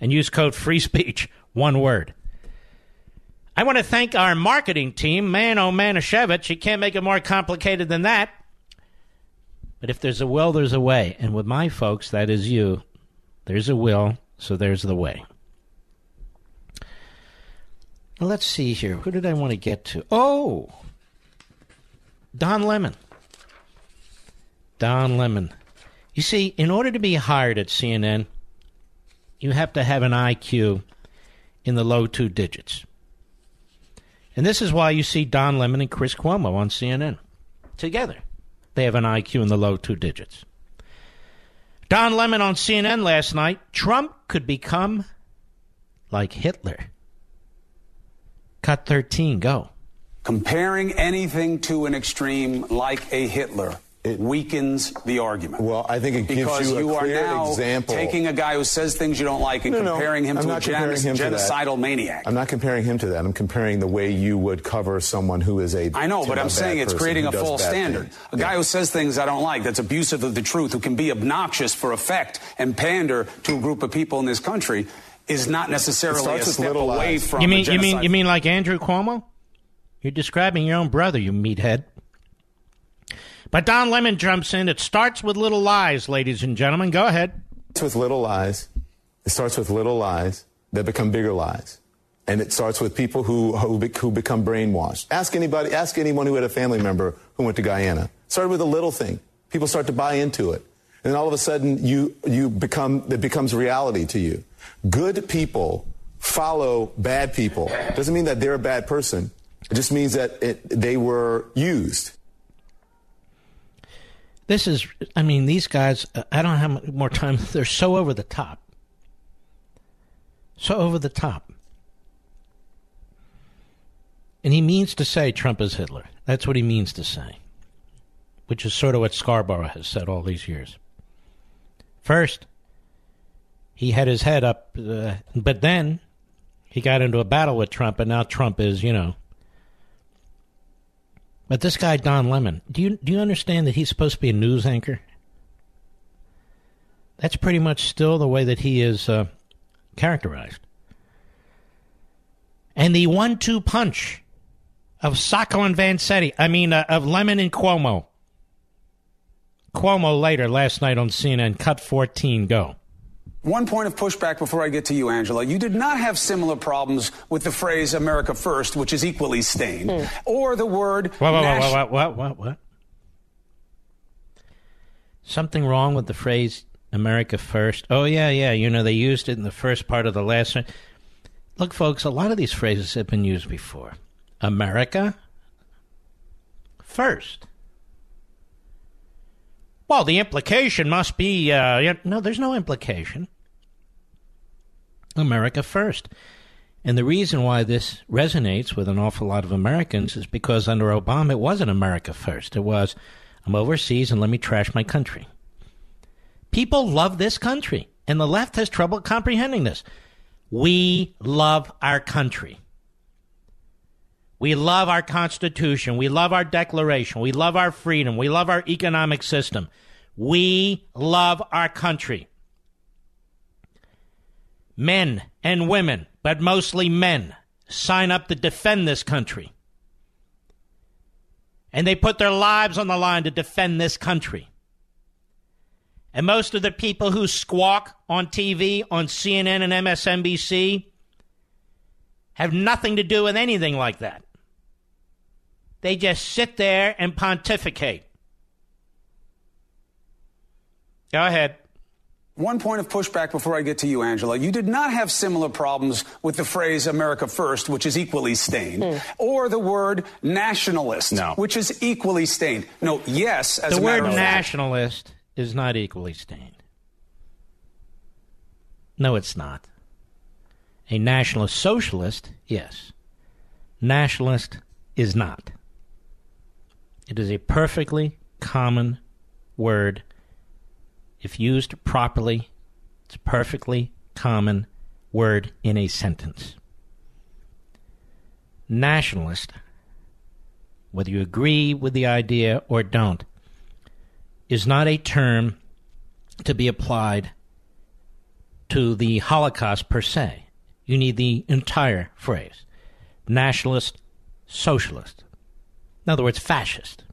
And use code free speech, one word. I want to thank our marketing team, Mano Manischewitz. You can't make it more complicated than that. But if there's a will, there's a way. And with my folks, that is you, there's a will, so there's the way. Now, let's see here. Who did I want to get to? Oh! Don Lemon. You see, in order to be hired at CNN, you have to have an IQ in the low two digits. And this is why you see Don Lemon and Chris Cuomo on CNN together. They have an IQ in the low two digits. Don Lemon on CNN last night, Trump could become like Hitler. Cut 13, go. Comparing anything to an extreme like a Hitler weakens the argument. Well, I think it gives you a clear example. Taking a guy who says things you don't like and comparing him to a genocidal maniac. I'm not comparing him to that. I'm comparing the way you would cover someone who is a... I know, but I'm saying it's creating a false standard. A guy who says things I don't like, that's abusive of the truth, who can be obnoxious for effect and pander to a group of people in this country is not necessarily a step away from a genocidal... You mean like Andrew Cuomo? You're describing your own brother, you meathead. But Don Lemon jumps in. It starts with little lies, ladies and gentlemen. Go ahead. It starts with little lies that become bigger lies. And it starts with people who become brainwashed. Ask anyone who had a family member who went to Guyana. It started with a little thing. People start to buy into it. And then all of a sudden it becomes reality to you. Good people follow bad people. Doesn't mean that they're a bad person. It just means that they were used. This is, I mean, these guys, I don't have more time. They're so over the top. So over the top. And he means to say Trump is Hitler. That's what he means to say, which is sort of what Scarborough has said all these years. First, he had his head up, but then he got into a battle with Trump, and now Trump is, you know. But this guy, Don Lemon, do you understand that he's supposed to be a news anchor? That's pretty much still the way that he is characterized. And the 1-2 punch of Sacco and Vanzetti, of Lemon and Cuomo. Cuomo later last night on CNN, cut 14, go. One point of pushback before I get to you, Angela. You did not have similar problems with the phrase America First, which is equally stained, or the word... What? Something wrong with the phrase America First? Oh, yeah, they used it in the first part of the last... Look, folks, a lot of these phrases have been used before. America First. Well, the implication must be... no, there's no implication. America First. And the reason why this resonates with an awful lot of Americans is because under Obama, it wasn't America First. It was, I'm overseas and let me trash my country. People love this country, and the left has trouble comprehending this. We love our country. We love our Constitution. We love our Declaration. We love our freedom. We love our economic system. We love our country. Men and women, but mostly men, sign up to defend this country. And they put their lives on the line to defend this country. And most of the people who squawk on TV, on CNN and MSNBC, have nothing to do with anything like that. They just sit there and pontificate. Go ahead. One point of pushback before I get to you, Angela. You did not have similar problems with the phrase America First, which is equally stained, or the word nationalist, which is equally stained. No, yes, as a matter of fact. The word nationalist is not equally stained. No, it's not. A nationalist socialist, yes. Nationalist is not. It is a perfectly common word. If used properly, it's a perfectly common word in a sentence. Nationalist, whether you agree with the idea or don't, is not a term to be applied to the Holocaust per se. You need the entire phrase. Nationalist, socialist. In other words, fascist.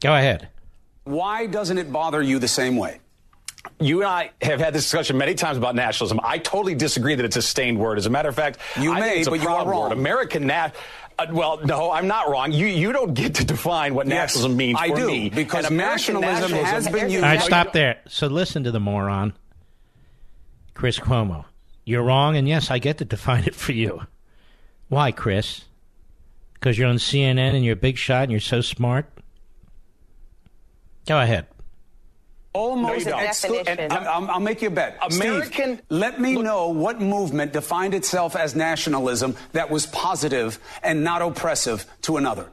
Go ahead. Why doesn't it bother you the same way? You and I have had this discussion many times about nationalism. I totally disagree that it's a stained word. As a matter of fact, I think it's a proud word. American nationalism. Well, no, I'm not wrong. You don't get to define what nationalism means for me. Because nationalism has been used. All right, stop there. So listen to the moron, Chris Cuomo. You're wrong, and yes, I get to define it for you. Why, Chris? Because you're on CNN and you're a big shot and you're so smart? Go ahead. Almost no, and I'll make you a bet. American, Steve, let me know what movement defined itself as nationalism that was positive and not oppressive to another.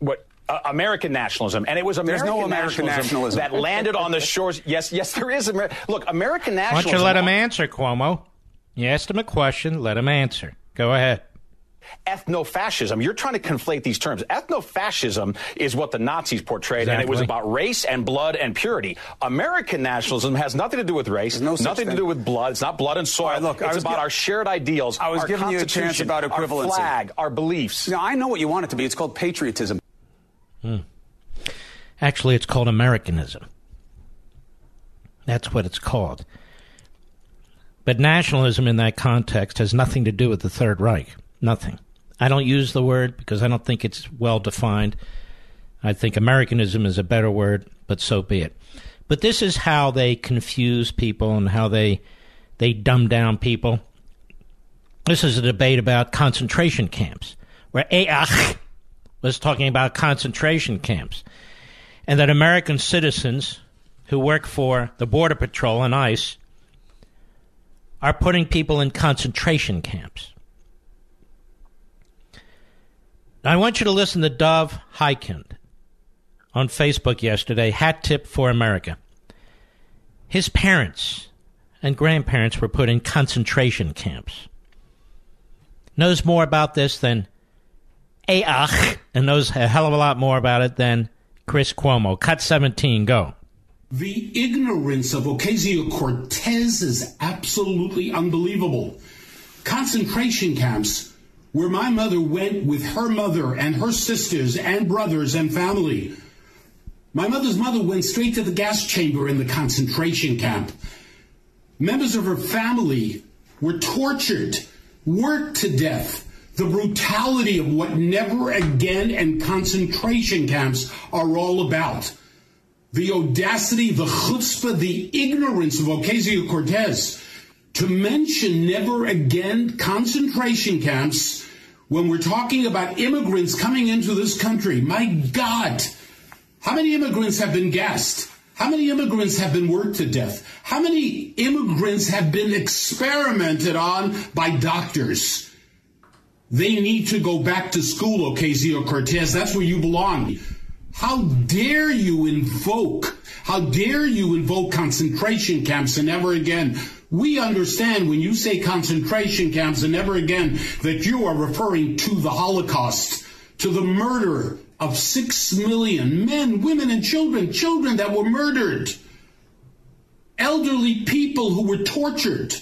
What? American nationalism. And it was American, There's no American nationalism that landed on the shores. Yes, there is. Look, American nationalism. Why don't you let him answer, Cuomo? You asked him a question, let him answer. Go ahead. Ethnofascism. You're trying to conflate these terms. Ethnofascism is what the Nazis portrayed, and it was about race and blood and purity. American nationalism has nothing to do with race, nothing to do with blood. It's not blood and soil. Right, look, it's about our shared ideals, our Constitution, our flag, our beliefs. Now, I know what you want it to be. It's called patriotism. Actually, it's called Americanism. That's what it's called. But nationalism in that context has nothing to do with the Third Reich. Nothing. I don't use the word because I don't think it's well defined. I think Americanism is a better word, but so be it. But this is how they confuse people and how they dumb down people. This is a debate about concentration camps, where Ayach was talking about concentration camps, and that American citizens who work for the Border Patrol and ICE are putting people in concentration camps. I want you to listen to Dov Hykind on Facebook yesterday, hat tip for America. His parents and grandparents were put in concentration camps. Knows more about this than Ayach, and knows a hell of a lot more about it than Chris Cuomo. Cut 17, go. The ignorance of Ocasio-Cortez is absolutely unbelievable. Concentration camps where my mother went with her mother and her sisters and brothers and family. My mother's mother went straight to the gas chamber in the concentration camp. Members of her family were tortured, worked to death. The brutality of what never again and concentration camps are all about. The audacity, the chutzpah, the ignorance of Ocasio-Cortez. To mention never again concentration camps when we're talking about immigrants coming into this country. My God, how many immigrants have been gassed? How many immigrants have been worked to death? How many immigrants have been experimented on by doctors? They need to go back to school, Ocasio-Cortez. That's where you belong. How dare you invoke concentration camps and never again? We understand when you say concentration camps and never again that you are referring to the Holocaust, to the murder of 6 million men, women, and children that were murdered, elderly people who were tortured,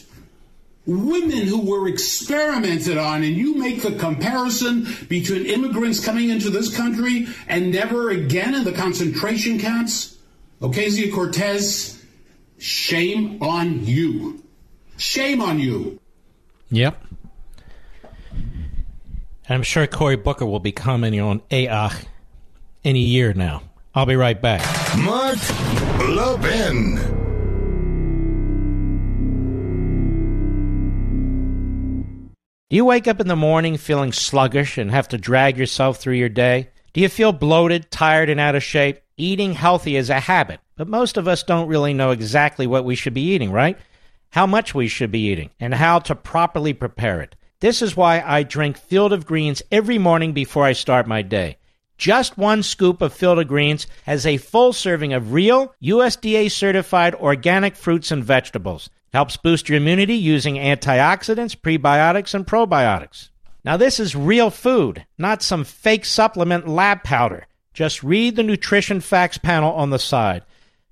women who were experimented on, and you make the comparison between immigrants coming into this country and never again in the concentration camps? Ocasio-Cortez, shame on you. Shame on you. Yep. I'm sure Cory Booker will be commenting on Ayach any year now. I'll be right back. Mark Levin. Do you wake up in the morning feeling sluggish and have to drag yourself through your day? Do you feel bloated, tired, and out of shape? Eating healthy is a habit. But most of us don't really know exactly what we should be eating, right? How much we should be eating, and how to properly prepare it. This is why I drink Field of Greens every morning before I start my day. Just one scoop of Field of Greens has a full serving of real, USDA-certified organic fruits and vegetables. Helps boost your immunity using antioxidants, prebiotics, and probiotics. Now, this is real food, not some fake supplement lab powder. Just read the nutrition facts panel on the side.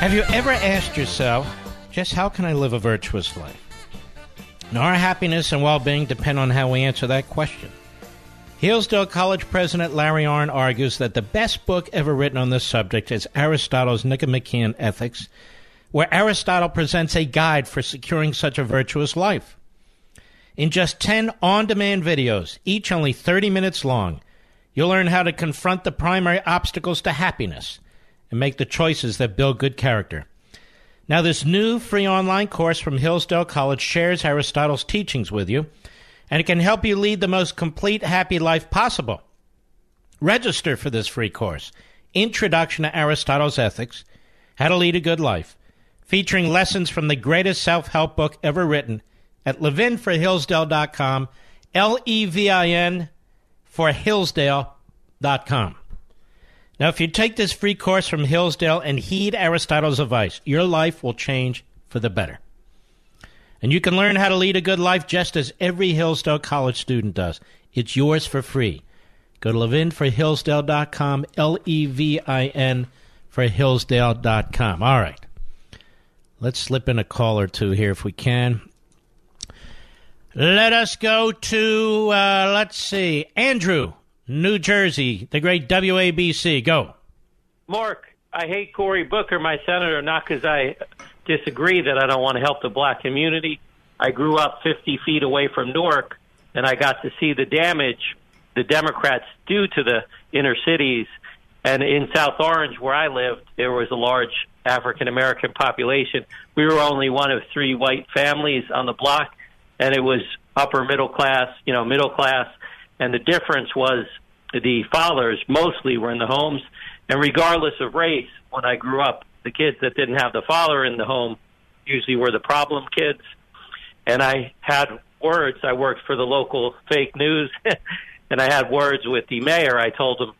Have you ever asked yourself, just how can I live a virtuous life? Now, our happiness and well-being depend on how we answer that question. Hillsdale College President Larry Arnn argues that the best book ever written on this subject is Aristotle's Nicomachean Ethics, where Aristotle presents a guide for securing such a virtuous life. In just 10 on-demand videos, each only 30 minutes long, you'll learn how to confront the primary obstacles to happiness and make the choices that build good character. Now, this new free online course from Hillsdale College shares Aristotle's teachings with you, and it can help you lead the most complete, happy life possible. Register for this free course, Introduction to Aristotle's Ethics, How to Lead a Good Life, featuring lessons from the greatest self-help book ever written at levinforhillsdale.com, L-E-V-I-N for Hillsdale.com. Now, if you take this free course from Hillsdale and heed Aristotle's advice, your life will change for the better. And you can learn how to lead a good life just as every Hillsdale College student does. It's yours for free. Go to levinforhillsdale.com, L-E-V-I-N for Hillsdale.com. All right. Let's slip in a call or two here if we can. Let us go to, Andrew, New Jersey, the great WABC. Go. Mark, I hate Cory Booker, my senator, not because I disagree that I don't want to help the black community. I grew up 50 feet away from Newark, and I got to see the damage the Democrats do to the inner cities. And in South Orange, where I lived, there was a large African-American population. We were only one of three white families on the block, and it was upper middle class, you know, middle class. And the difference was the fathers mostly were in the homes. And regardless of race, when I grew up, the kids that didn't have the father in the home usually were the problem kids. And I had words. I worked for the local fake news, and I had words with the mayor. I told him,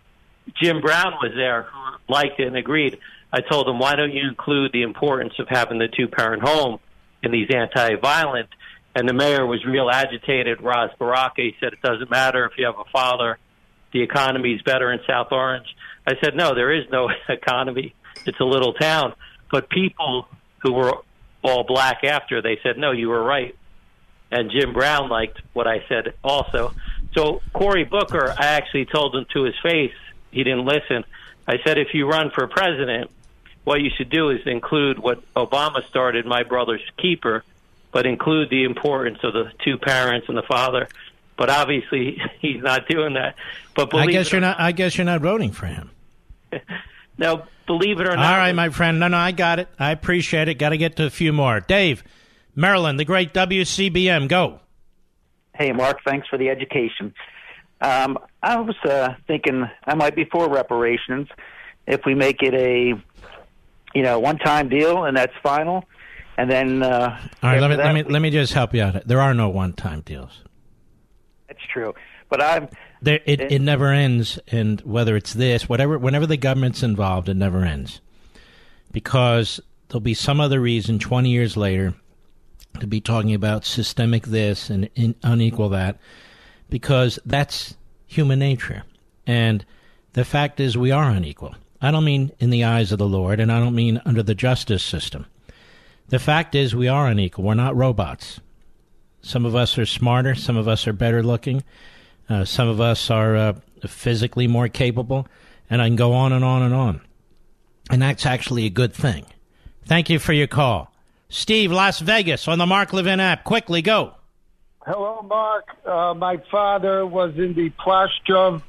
Jim Brown was there, who liked it and agreed. I told him, why don't you include the importance of having the two-parent home in these anti-violent? And the mayor was real agitated, Roz Baraka. He said, it doesn't matter if you have a father. The economy is better in South Orange. I said, no, there is no economy. It's a little town. But people who were all black after, they said, no, you were right. And Jim Brown liked what I said also. So Cory Booker, I actually told him to his face. He didn't listen. I said, if you run for president, what you should do is include what Obama started, My Brother's Keeper, but include the importance of the two parents and the father. But obviously, he's not doing that. But I guess you're not voting for him. Now, believe it or not. All right, my friend. No, I got it. I appreciate it. Got to get to a few more. Dave, Maryland, the great WCBM. Go. Hey, Mark. Thanks for the education. I was thinking I might be for reparations if we make it a, one-time deal and that's final. And then, all right. Let me just help you out. There are no one-time deals. That's true. But it never ends, and whether it's this, whenever the government's involved, it never ends, because there'll be some other reason 20 years later to be talking about systemic this and unequal that, because that's human nature. And the fact is, we are unequal. I don't mean in the eyes of the Lord, and I don't mean under the justice system. The fact is, we are unequal. We're not robots. Some of us are smarter. Some of us are better looking. Some of us are physically more capable, and I can go on and on and on. And that's actually a good thing. Thank you for your call. Steve, Las Vegas, on the Mark Levin app. Quickly, go. Hello, Mark. My father was in the Ploshchov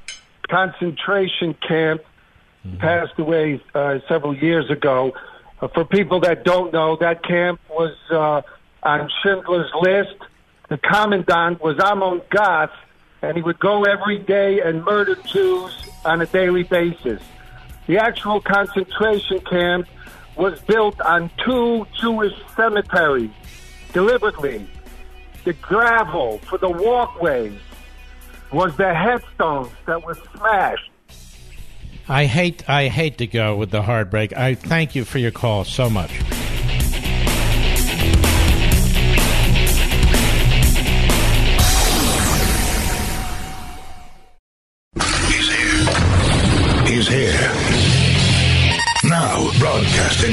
concentration camp, passed away several years ago. For people that don't know, that camp was on Schindler's List. The commandant was Amon Goth, and he would go every day and murder Jews on a daily basis. The actual concentration camp was built on two Jewish cemeteries, deliberately. The gravel for the walkways was the headstones that were smashed. I hate to go with the hard break. I thank you for your call so much. He's here. Now broadcasting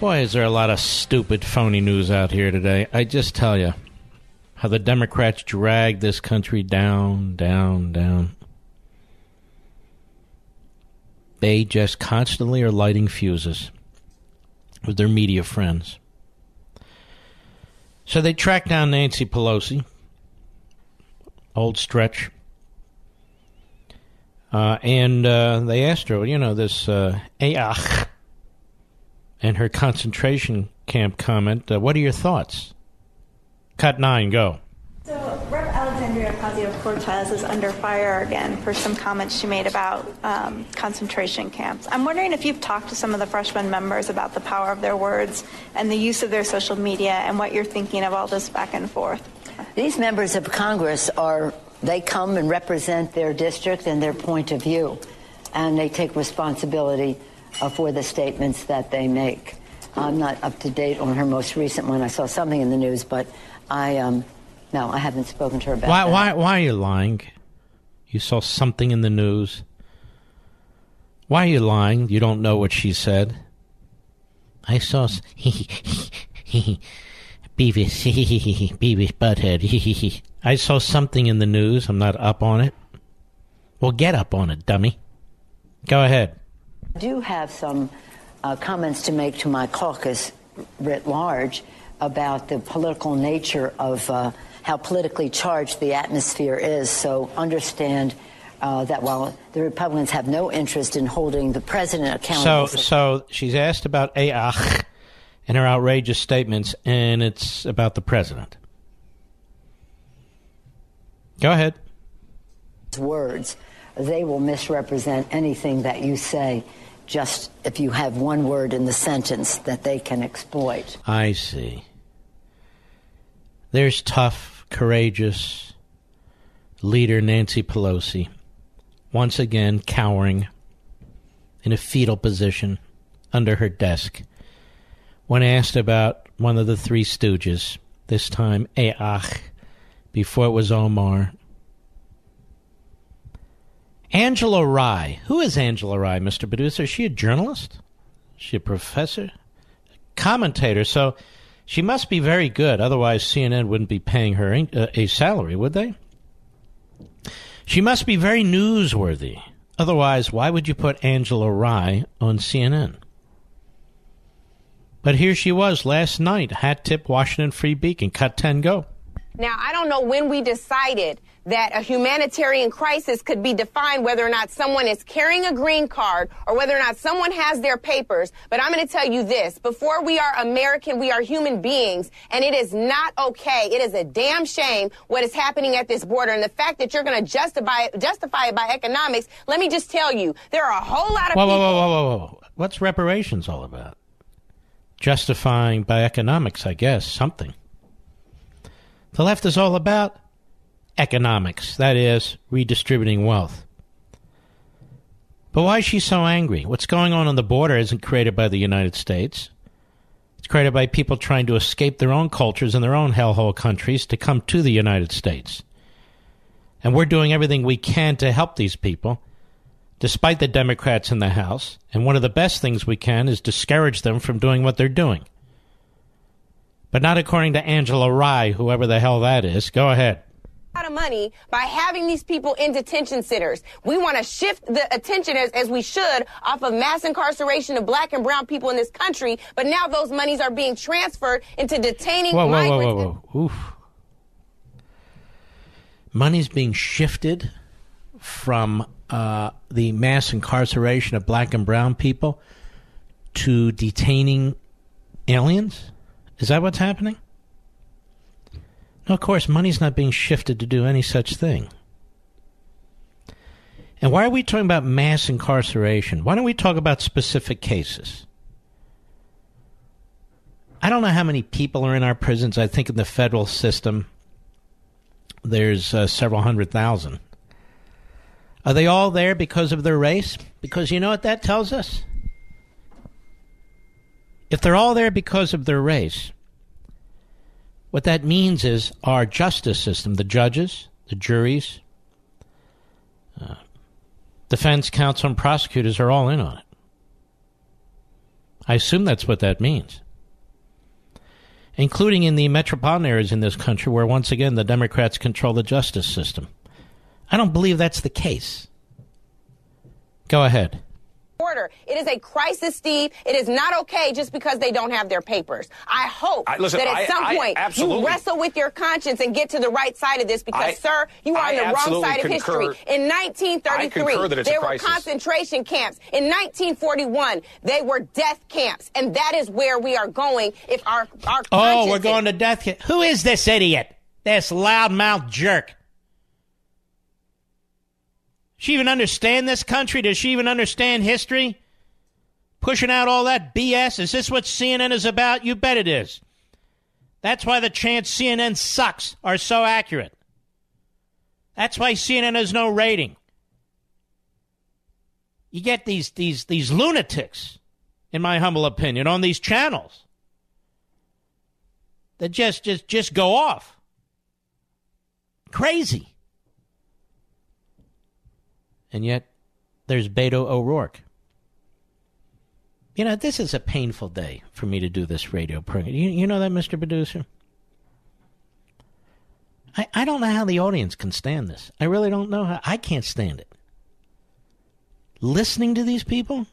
Boy, is there a lot of stupid, phony news out here today. I just tell you how the Democrats drag this country down, down, down. They just constantly are lighting fuses with their media friends. So they tracked down Nancy Pelosi, old stretch, and they asked her, you know, this Ayach. And her concentration camp comment, what are your thoughts? Cut 9, go. So, Rev. Alexandria Ocasio-Cortez is under fire again for some comments she made about concentration camps. I'm wondering if you've talked to some of the freshman members about the power of their words and the use of their social media and what you're thinking of all this back and forth. These members of Congress they come and represent their district and their point of view, and they take responsibility for the statements that they make. I'm not up to date on her most recent one. I saw something in the news, but I haven't spoken to her about that. Why are you lying? You saw something in the news. Why are you lying? You don't know what she said. I saw Beavis Butthead. I saw something in the news. I'm not up on it. Well, get up on it, dummy. Go ahead. I do have some comments to make to my caucus writ large about the political nature of how politically charged the atmosphere is. So understand that while the Republicans have no interest in holding the president accountable. So she's asked about Ayach and her outrageous statements, and it's about the president. Go ahead. Words. They will misrepresent anything that you say, just if you have one word in the sentence that they can exploit. I see. There's tough, courageous leader Nancy Pelosi, once again cowering in a fetal position under her desk, when asked about one of the Three Stooges, this time Ayach, before it was Omar. Angela Rye. Who is Angela Rye, Mr. Producer? Is she a journalist? Is she a professor? Commentator. So she must be very good. Otherwise, CNN wouldn't be paying her a salary, would they? She must be very newsworthy. Otherwise, why would you put Angela Rye on CNN? But here she was last night. Hat tip, Washington Free Beacon. Cut 10, go. Now, I don't know when we decided that a humanitarian crisis could be defined whether or not someone is carrying a green card or whether or not someone has their papers. But I'm going to tell you this. Before we are American, we are human beings, and it is not okay. It is a damn shame what is happening at this border. And the fact that you're going to justify it by economics, let me just tell you, there are a whole lot of people... Whoa. What's reparations all about? Justifying by economics, I guess, something. The left is all about... economics, that is, redistributing wealth. But why is she so angry? What's going on the border isn't created by the United States. It's created by people trying to escape their own cultures and their own hellhole countries to come to the United States. And we're doing everything we can to help these people, despite the Democrats in the House. And one of the best things we can is discourage them from doing what they're doing. But not according to Angela Rye, whoever the hell that is. Go ahead. Of money by having these people in detention centers. We want to shift the attention as we should off of mass incarceration of black and brown people in this country, but now those monies are being transferred into detaining migrants. Whoa. Oof. Money's being shifted from the mass incarceration of black and brown people to detaining aliens? Is that what's happening? No, of course, money's not being shifted to do any such thing. And why are we talking about mass incarceration? Why don't we talk about specific cases? I don't know how many people are in our prisons. I think in the federal system, there's several 100,000. Are they all there because of their race? Because you know what that tells us? If they're all there because of their race, what that means is our justice system, the judges, the juries, defense counsel, and prosecutors are all in on it. I assume that's what that means. Including in the metropolitan areas in this country where, once again, the Democrats control the justice system. I don't believe that's the case. Go ahead. Order. It is a crisis, Steve. It is not okay just because they don't have their papers. I hope that at some point you wrestle with your conscience and get to the right side of this because, sir, you are on the wrong side of history. In 1933, there were concentration camps. In 1941, they were death camps. And that is where we are going if our conscience... Oh, we're going to death camp. Who is this idiot? This loudmouth jerk. Does she even understand this country? Does she even understand history? Pushing out all that BS? Is this what CNN is about? You bet it is. That's why the chants CNN sucks are so accurate. That's why CNN has no rating. You get these lunatics, in my humble opinion, on these channels that just go off. Crazy. And yet, there's Beto O'Rourke. You know, this is a painful day for me to do this radio program. You know that, Mr. Producer? I don't know how the audience can stand this. I really don't know how. I can't stand it. Listening to these people?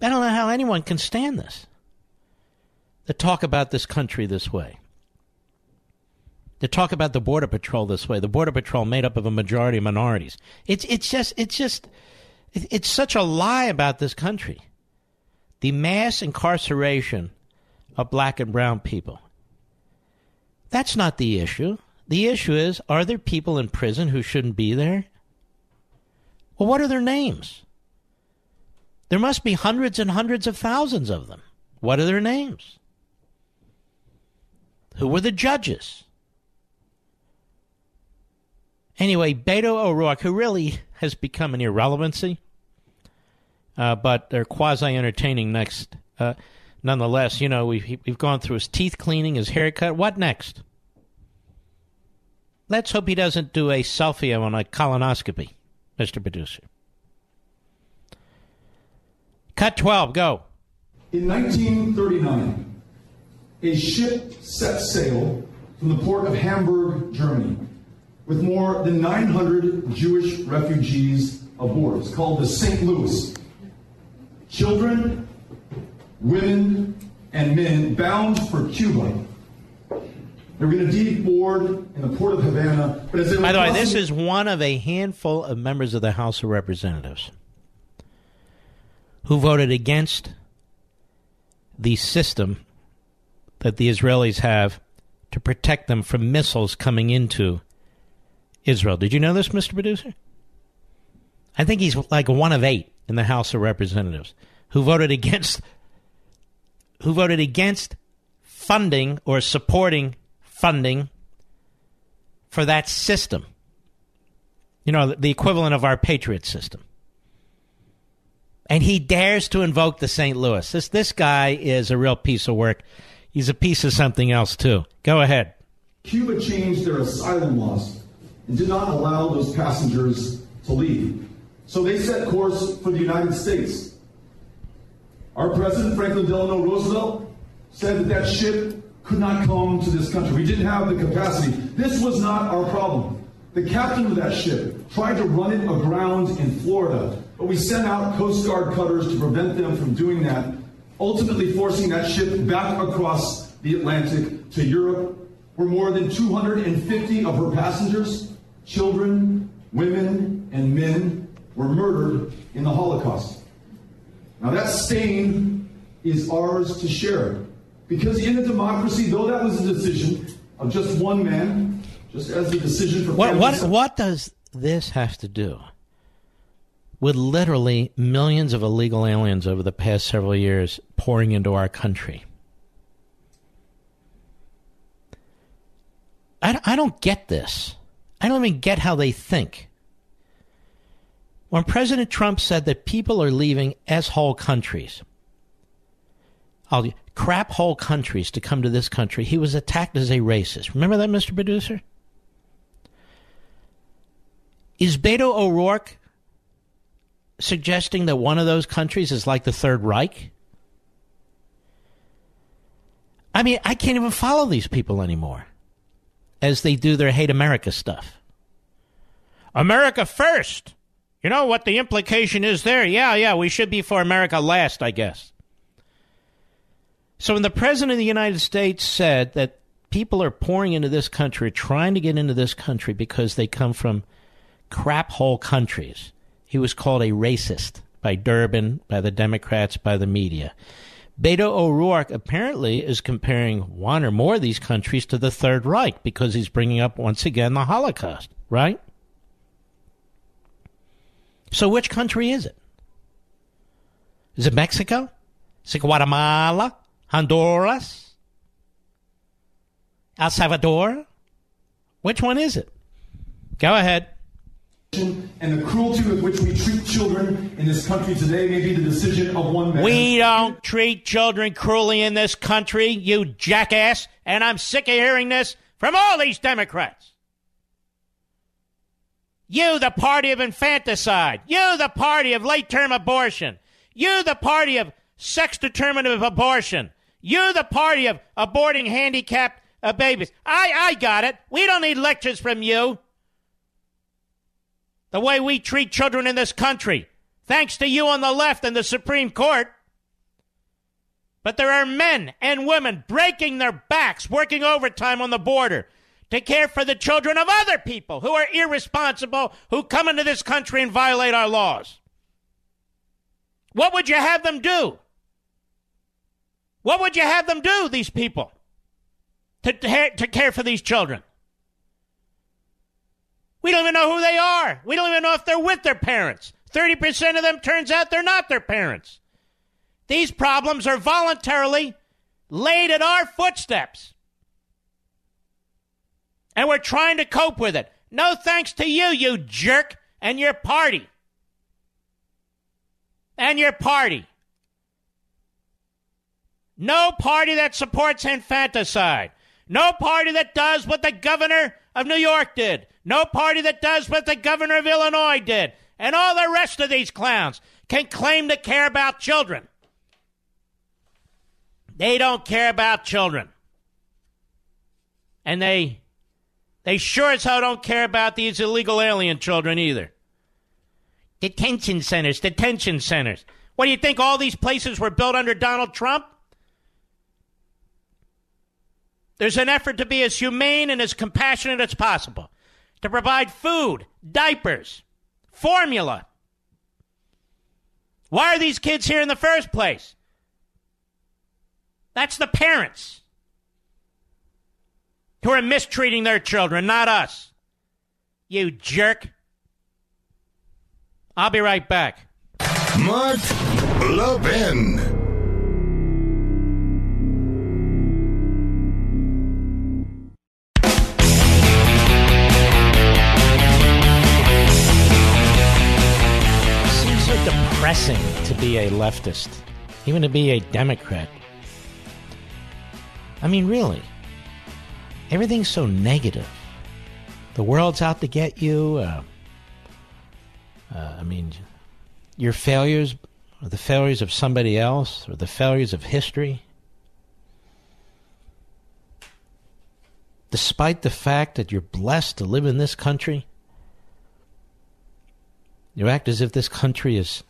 I don't know how anyone can stand this. To talk about this country this way. To talk about the Border Patrol this way. The Border Patrol made up of a majority of minorities. It's such a lie about this country. The mass incarceration of black and brown people. That's not the issue. The issue is, are there people in prison who shouldn't be there? Well, what are their names? There must be hundreds and hundreds of thousands of them. What are their names? Who were the judges? Anyway, Beto O'Rourke, who really has become an irrelevancy, but they're quasi-entertaining next. Nonetheless, you know, we've gone through his teeth cleaning, his haircut. What next? Let's hope he doesn't do a selfie on a colonoscopy, Mr. Producer. Cut 12, go. In 1939, a ship set sail from the port of Hamburg, Germany, with more than 900 Jewish refugees aboard. It's called the St. Louis. Children, women, and men bound for Cuba. They were going to deboard in the port of Havana. But as they were By the way, this is one of a handful of members of the House of Representatives who voted against the system that the Israelis have to protect them from missiles coming into Israel. Did you know this, Mr. Producer? I think he's like one of 8 in the House of Representatives who voted against funding or supporting funding for that system. You know, the equivalent of our Patriot system. And he dares to invoke the St. Louis. This guy is a real piece of work. He's a piece of something else, too. Go ahead. Cuba changed their asylum laws and did not allow those passengers to leave. So they set course for the United States. Our president, Franklin Delano Roosevelt, said that ship could not come to this country. We didn't have the capacity. This was not our problem. The captain of that ship tried to run it aground in Florida, but we sent out Coast Guard cutters to prevent them from doing that, ultimately forcing that ship back across the Atlantic to Europe, where more than 250 of her passengers, children, women, and men were murdered in the Holocaust. Now that stain is ours to share. Because in a democracy, though that was a decision of just one man, just as a decision for what does this have to do with literally millions of illegal aliens over the past several years pouring into our country? I don't get this. I don't even get how they think. When President Trump said that people are leaving S-hole countries, crap-hole countries to come to this country, he was attacked as a racist. Remember that, Mr. Producer? Is Beto O'Rourke suggesting that one of those countries is like the Third Reich? I mean, I can't even follow these people anymore as they do their hate America stuff. America first. You know what the implication is there? Yeah, we should be for America last, I guess. So when the President of the United States said that people are pouring into this country, trying to get into this country because they come from crap hole countries, he was called a racist by Durbin, by the Democrats, by the media. Beto O'Rourke apparently is comparing one or more of these countries to the Third Reich because he's bringing up, once again, the Holocaust, right? So which country is it? Is it Mexico? Is it Guatemala? Honduras? El Salvador? Which one is it? Go ahead. And the cruelty with which we treat children in this country today may be the decision of one man. We don't treat children cruelly in this country, you jackass. And I'm sick of hearing this from all these Democrats. You, the party of infanticide. You, the party of late-term abortion. You, the party of sex-determinative abortion. You, the party of aborting handicapped babies. I got it. We don't need lectures from you. The way we treat children in this country, thanks to you on the left and the Supreme Court. But there are men and women breaking their backs, working overtime on the border to care for the children of other people who are irresponsible, who come into this country and violate our laws. What would you have them do? What would you have them do, these people, to care for these children? We don't even know who they are. We don't even know if they're with their parents. 30% of them, turns out, they're not their parents. These problems are voluntarily laid at our footsteps. And we're trying to cope with it. No thanks to you, you jerk, and your party. No party that supports infanticide. No party that does what the governor of New York did. No party that does what the governor of Illinois did. And all the rest of these clowns can claim to care about children. They don't care about children. And they sure as hell don't care about these illegal alien children either. Detention centers. What do you think, all these places were built under Donald Trump? There's an effort to be as humane and as compassionate as possible, to provide food, diapers, formula. Why are these kids here in the first place? That's the parents who are mistreating their children, not us. You jerk. I'll be right back. Mark Levin. Depressing to be a leftist, even to be a Democrat. I mean, really, everything's so negative. The world's out to get you. I mean, your failures are the failures of somebody else or the failures of history. Despite the fact that you're blessed to live in this country, you act as if this country is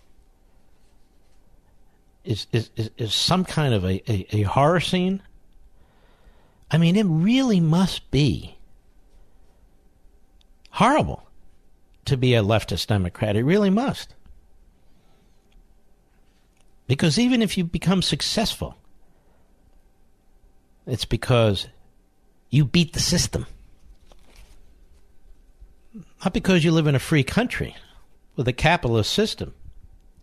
some kind of a horror scene. I mean, it really must be horrible to be a leftist Democrat. It really must. Because even if you become successful, it's because you beat the system. Not because you live in a free country with a capitalist system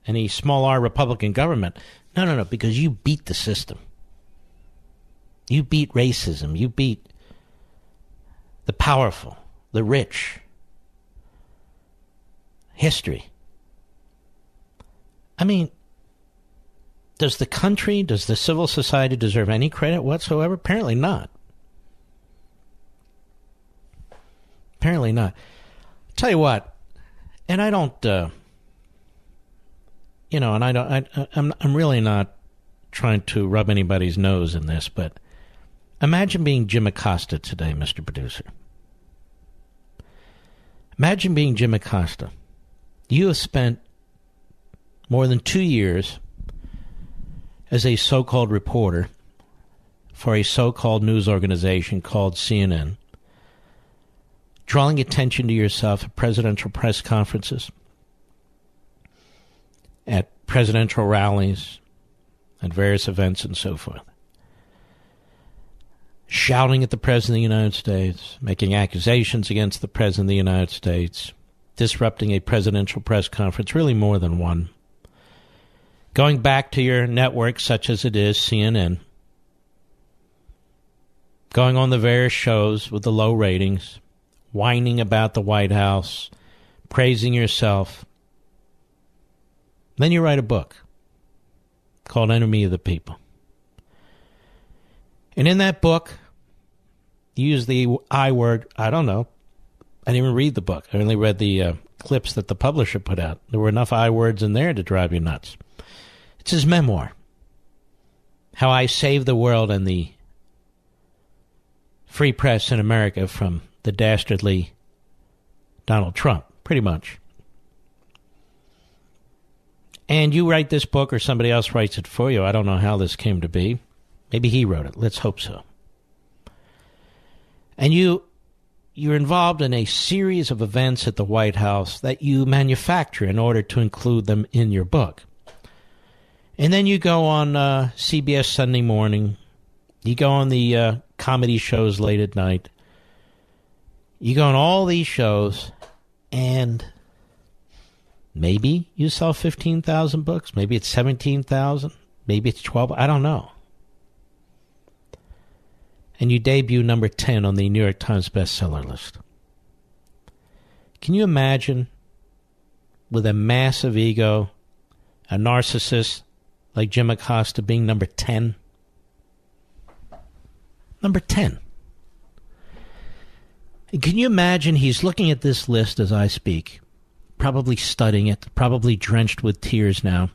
and a small R Republican government. No, no, no, because you beat the system. You beat racism. You beat the powerful, the rich, history. I mean, does the country, does the civil society deserve any credit whatsoever? Apparently not. Apparently not. I'll tell you what, and I don't, you know, and I don't, I'm really not trying to rub anybody's nose in this, but imagine being Jim Acosta today, Mr. Producer. Imagine being Jim Acosta. You have spent more than 2 years as a so-called reporter for a so-called news organization called CNN, drawing attention to yourself at presidential press conferences, at presidential rallies, at various events and so forth, shouting at the President of the United States, making accusations against the President of the United States, disrupting a presidential press conference, really more than one, going back to your network such as it is, CNN, going on the various shows with the low ratings, whining about the White House, praising yourself. Then you write a book called Enemy of the People. And in that book, you use the I word, I don't know. I didn't even read the book. I only read the clips that the publisher put out. There were enough I words in there to drive you nuts. It's his memoir, How I Saved the World and the Free Press in America from the dastardly Donald Trump, pretty much. And you write this book or somebody else writes it for you. I don't know how this came to be. Maybe he wrote it. Let's hope so. And you're involved in a series of events at the White House that you manufacture in order to include them in your book. And then you go on CBS Sunday Morning. You go on the comedy shows late at night. You go on all these shows, and maybe you sell 15,000 books. Maybe it's 17,000. Maybe it's 12. I don't know. And you debut number 10 on the New York Times bestseller list. Can you imagine, with a massive ego, a narcissist like Jim Acosta being number 10? Number 10. And can you imagine he's looking at this list as I speak, probably studying it, probably drenched with tears now.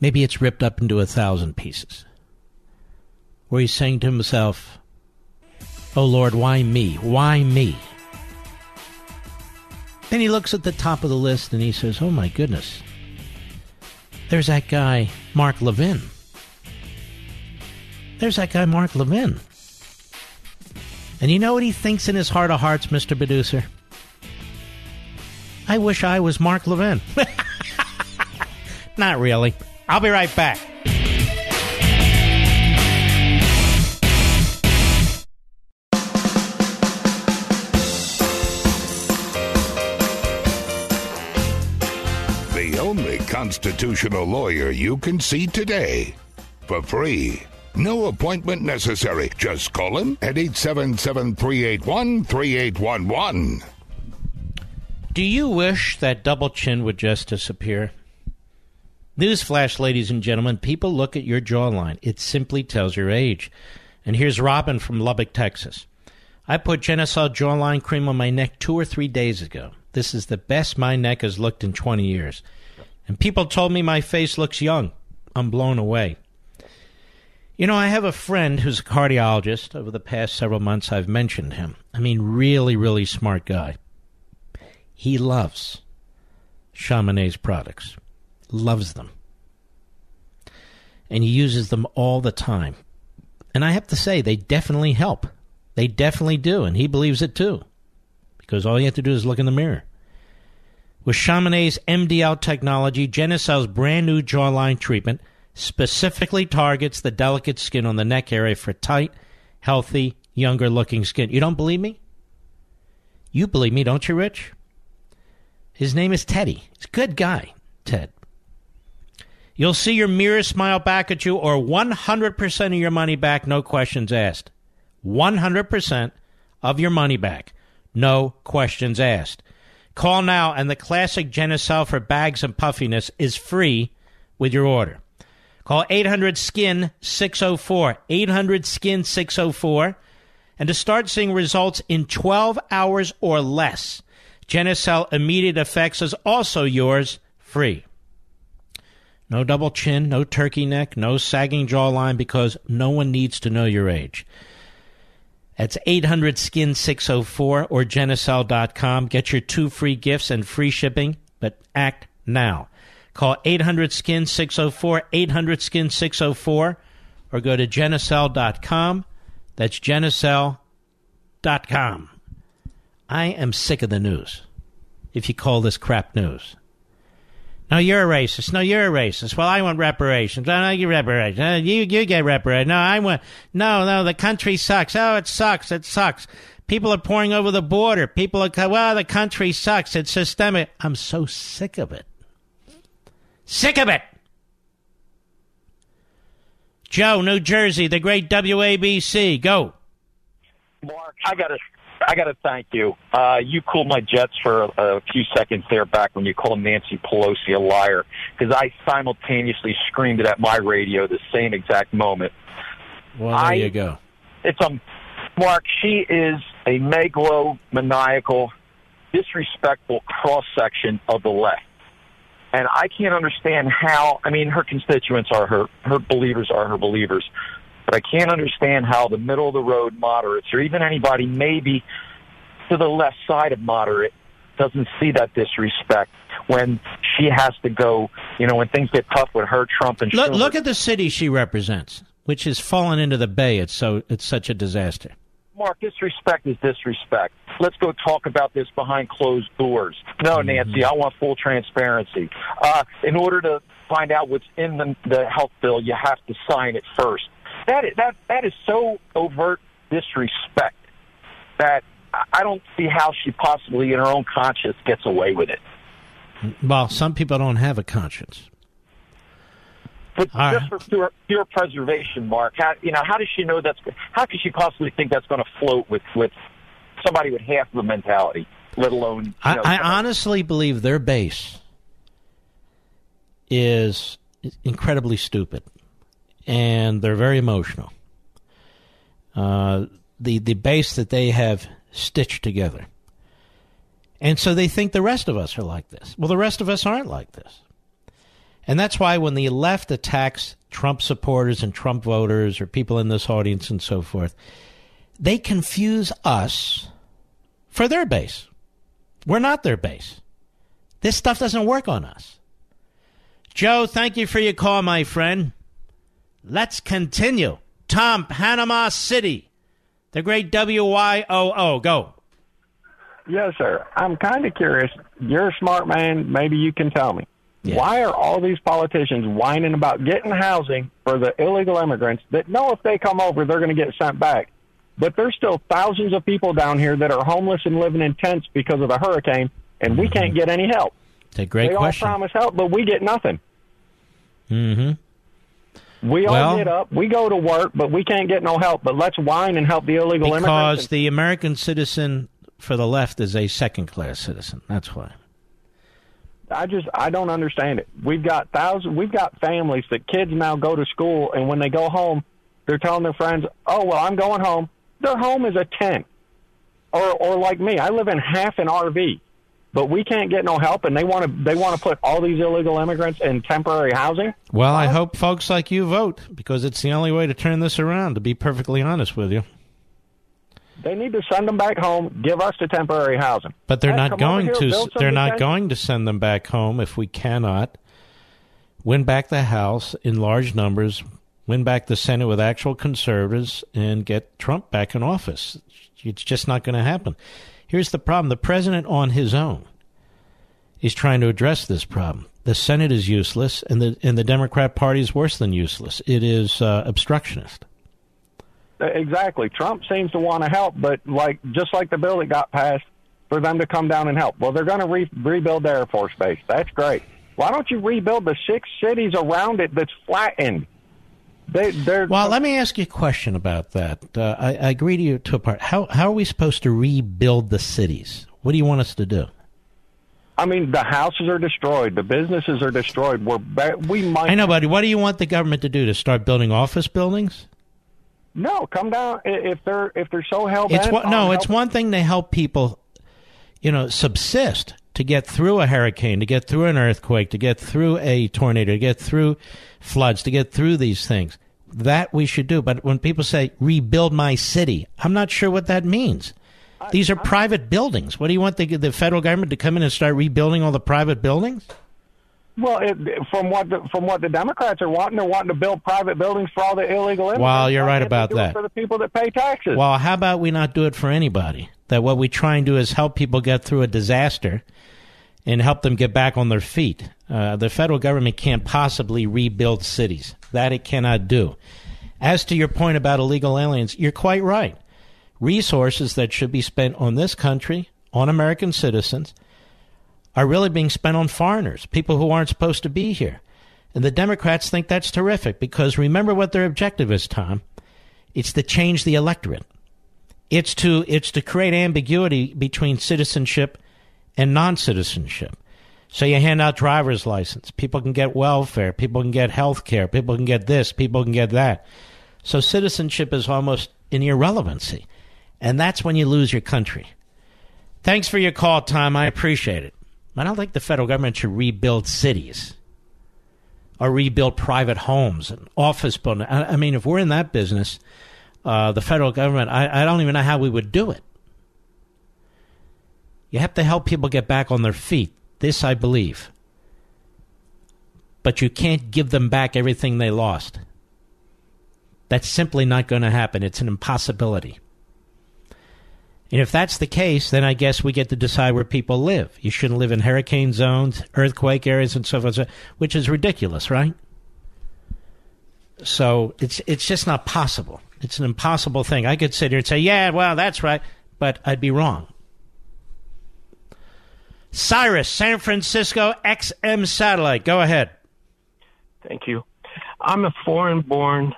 Maybe it's ripped up into 1,000 pieces, where he's saying to himself, oh Lord, why me? Why me? Then he looks at the top of the list and he says, oh my goodness, there's that guy, Mark Levin. There's that guy, Mark Levin. And you know what he thinks in his heart of hearts, Mr. Producer? I wish I was Mark Levin. Not really. I'll be right back. Constitutional lawyer you can see today for free. No appointment necessary. Just call him at 877-381-3811. Do you wish that double chin would just disappear? Newsflash, ladies and gentlemen, people look at your jawline. It simply tells your age. And here's Robin from Lubbock, Texas. I put Genesol jawline cream on my neck 2 or 3 days ago. This is the best my neck has looked in 20 years. And people told me my face looks young. I'm blown away. You know, I have a friend who's a cardiologist. Over the past several months, I've mentioned him. I mean, really, really smart guy. He loves Chamonix's products. Loves them. And he uses them all the time. And I have to say, they definitely help. They definitely do, and he believes it too. Because all you have to do is look in the mirror. with Chamonix's MDL technology, Genecel's brand new jawline treatment specifically targets the delicate skin on the neck area for tight, healthy, younger-looking skin. You don't believe me? You believe me, don't you, Rich? His name is Teddy. He's a good guy, Ted. You'll see your mirror smile back at you, or 100% of your money back, no questions asked. 100% of your money back, no questions asked. Call now, and the classic Genocell for bags and puffiness is free with your order. Call 800-SKIN-604, 800-SKIN-604, and to start seeing results in 12 hours or less. Genocell Immediate Effects is also yours free. No double chin, no turkey neck, no sagging jawline, because no one needs to know your age. That's 800-SKIN-604 or Genocell.com. Get your 2 free gifts and free shipping, but act now. Call 800-SKIN-604, 800-SKIN-604, or go to Genocell.com. That's Genocell.com. I am sick of the news, if you call this crap news. No, you're a racist. No, you're a racist. Well, I want reparations. No, you reparations. No, you get reparations. No, I want... No, the country sucks. Oh, it sucks. It sucks. People are pouring over the border. People are... Well, the country sucks. It's systemic. I'm so sick of it. Sick of it! Joe, New Jersey, the great WABC. Go. Mark, I gotta thank you. You cooled my jets for a few seconds there back when you called Nancy Pelosi a liar, because I simultaneously screamed it at my radio the same exact moment. Well, there you go. It's Mark, she is a megalomaniacal, disrespectful cross-section of the left. And I can't understand how, her constituents are her believers are her believers. But I can't understand how the middle-of-the-road moderates, or even anybody maybe to the left side of moderate, doesn't see that disrespect when she has to go, when things get tough with her, Trump, and Schumer. Look at the city she represents, which has fallen into the bay. It's such a disaster. Mark, disrespect is disrespect. Let's go talk about this behind closed doors. No, Nancy, I want full transparency. In order to find out what's in the health bill, you have to sign it first. That is so overt disrespect that I don't see how she possibly, in her own conscience, gets away with it. Well, some people don't have a conscience. But for pure preservation, Mark, how does she know that's? How could she possibly think that's going to float with somebody with half the mentality? Let alone. I honestly believe their base is incredibly stupid. And they're very emotional. The base that they have stitched together. And so they think the rest of us are like this. Well, the rest of us aren't like this. And that's why when the left attacks Trump supporters and Trump voters or people in this audience and so forth, they confuse us for their base. We're not their base. This stuff doesn't work on us. Joe, thank you for your call, my friend. Let's continue. Tom, Panama City, the great WYOO. Go. Yes, sir. I'm kind of curious. You're a smart man. Maybe you can tell me. Yes. Why are all these politicians whining about getting housing for the illegal immigrants that know if they come over, they're going to get sent back? But there's still thousands of people down here that are homeless and living in tents because of the hurricane, and we can't get any help. It's a great question. They all promise help, but we get nothing. Mm-hmm. We all get up, we go to work, but we can't get no help. But let's whine and help the illegal immigrants. Because the American citizen for the left is a second-class citizen. That's why. I don't understand it. We've got families that kids now go to school, and when they go home, they're telling their friends, oh, well, I'm going home. Their home is a tent. Or like me, I live in half an RV. But we can't get no help, and they want to put all these illegal immigrants in temporary housing? Well, I hope folks like you vote, because it's the only way to turn this around, to be perfectly honest with you. They need to send them back home, give us the temporary housing. But they're not going to. They're not going to send them back home if we cannot win back the House in large numbers, win back the Senate with actual conservatives, and get Trump back in office. It's just not going to happen. Here's the problem. The president on his own is trying to address this problem. The Senate is useless, and the Democrat Party is worse than useless. It is obstructionist. Exactly. Trump seems to want to help, but just like the bill that got passed, for them to come down and help. Well, they're going to rebuild the Air Force Base. That's great. Why don't you rebuild the 6 cities around it that's flattened? Well, let me ask you a question about that. I agree to a part. How are we supposed to rebuild the cities? What do you want us to do? I mean, the houses are destroyed. The businesses are destroyed. I know, buddy. What do you want the government to do? To start building office buildings? No, come down if they're so hell-bent. It's one thing to help people, subsist, to get through a hurricane, to get through an earthquake, to get through a tornado, to get through floods, to get through these things. That we should do. But when people say, rebuild my city, I'm not sure what that means. These are private buildings. What do you want the federal government to come in and start rebuilding all the private buildings? Well, from what the Democrats are wanting, they're wanting to build private buildings for all the illegal immigrants. Well, you're right about that. For the people that pay taxes. Well, how about we not do it for anybody? That what we try and do is help people get through a disaster and help them get back on their feet. The federal government can't possibly rebuild cities. That it cannot do. As to your point about illegal aliens, you're quite right. Resources that should be spent on this country, on American citizens, are really being spent on foreigners, people who aren't supposed to be here. And the Democrats think that's terrific because remember what their objective is, Tom. It's to change the electorate. It's to create ambiguity between citizenship and non-citizenship. So you hand out driver's license. People can get welfare. People can get health care. People can get this. People can get that. So citizenship is almost an irrelevancy. And that's when you lose your country. Thanks for your call, Tom. I appreciate it. I don't think the federal government should rebuild cities or rebuild private homes and office buildings. I mean, if we're in that business, the federal government, I don't even know how we would do it. You have to help people get back on their feet. This I believe. But you can't give them back everything they lost. That's simply not going to happen. It's an impossibility. And if that's the case, then I guess we get to decide where people live. You shouldn't live in hurricane zones, earthquake areas, and so forth, which is ridiculous, right? So it's just not possible. It's an impossible thing. I could sit here and say, yeah, well, that's right, but I'd be wrong. Cyrus, San Francisco XM Satellite. Go ahead. Thank you. I'm a foreign-born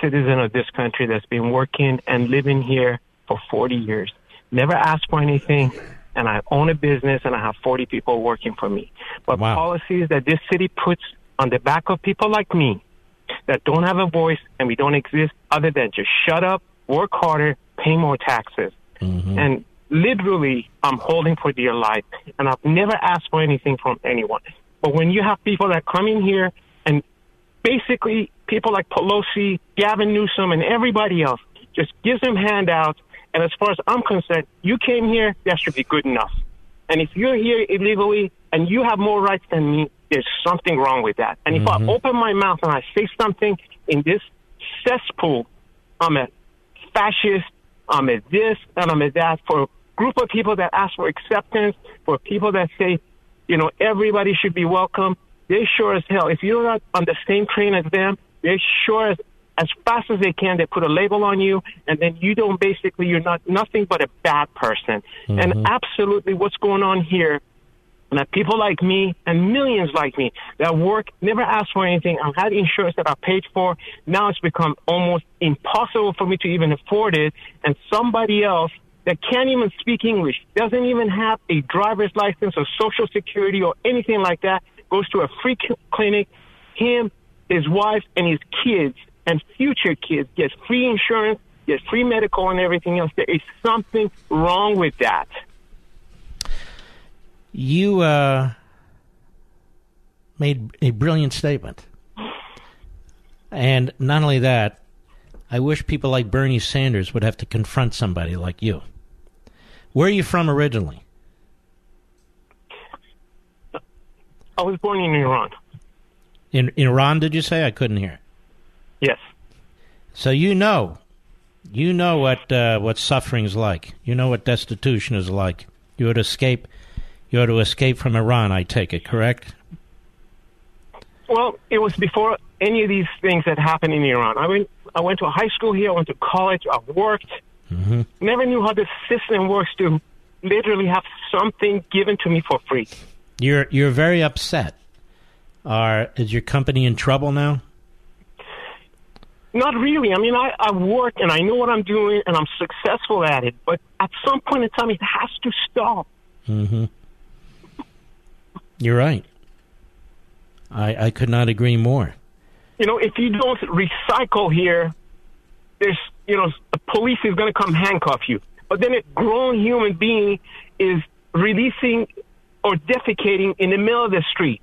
citizen of this country that's been working and living here for 40 years, never asked for anything, and I own a business, and I have 40 people working for me. But policies that this city puts on the back of people like me that don't have a voice and we don't exist other than just shut up, work harder, pay more taxes. Mm-hmm. And literally, I'm holding for dear life, and I've never asked for anything from anyone. But when you have people that come in here and basically people like Pelosi, Gavin Newsom, and everybody else just gives them handouts, and as far as I'm concerned, you came here, that should be good enough. And if you're here illegally and you have more rights than me, there's something wrong with that. And if I open my mouth and I say something in this cesspool, I'm a fascist, I'm a this, and I'm a that, for a group of people that ask for acceptance, for people that say, everybody should be welcome, they sure as hell. If you're not on the same train as them, they sure as fast as they can, they put a label on you, and then you're not nothing but a bad person. Mm-hmm. And absolutely what's going on here, and that people like me and millions like me that work, never asked for anything, I had insurance that I paid for, now it's become almost impossible for me to even afford it, and somebody else that can't even speak English, doesn't even have a driver's license or Social Security or anything like that, goes to a free clinic, him, his wife, and his kids, and future kids get free insurance, get free medical and everything else. There is something wrong with that. You made a brilliant statement. And not only that, I wish people like Bernie Sanders would have to confront somebody like you. Where are you from originally? I was born in Iran. In Iran, did you say? I couldn't hear. Yes. So you know what suffering is like. You know what destitution is like. You would escape You're to escape from Iran, I take it, correct? Well, it was before any of these things that happened in Iran. I went to a high school here. I went to college. I worked. Mm-hmm. Never knew how the system works to literally have something given to me for free. You're very upset. Is your company in trouble now? Not really. I mean, I work and I know what I'm doing and I'm successful at it. But at some point in time, it has to stop. Mm-hmm. You're right. I could not agree more. You know, if you don't recycle here, there's, you know, the police is going to come handcuff you. But then a grown human being is releasing or defecating in the middle of the street.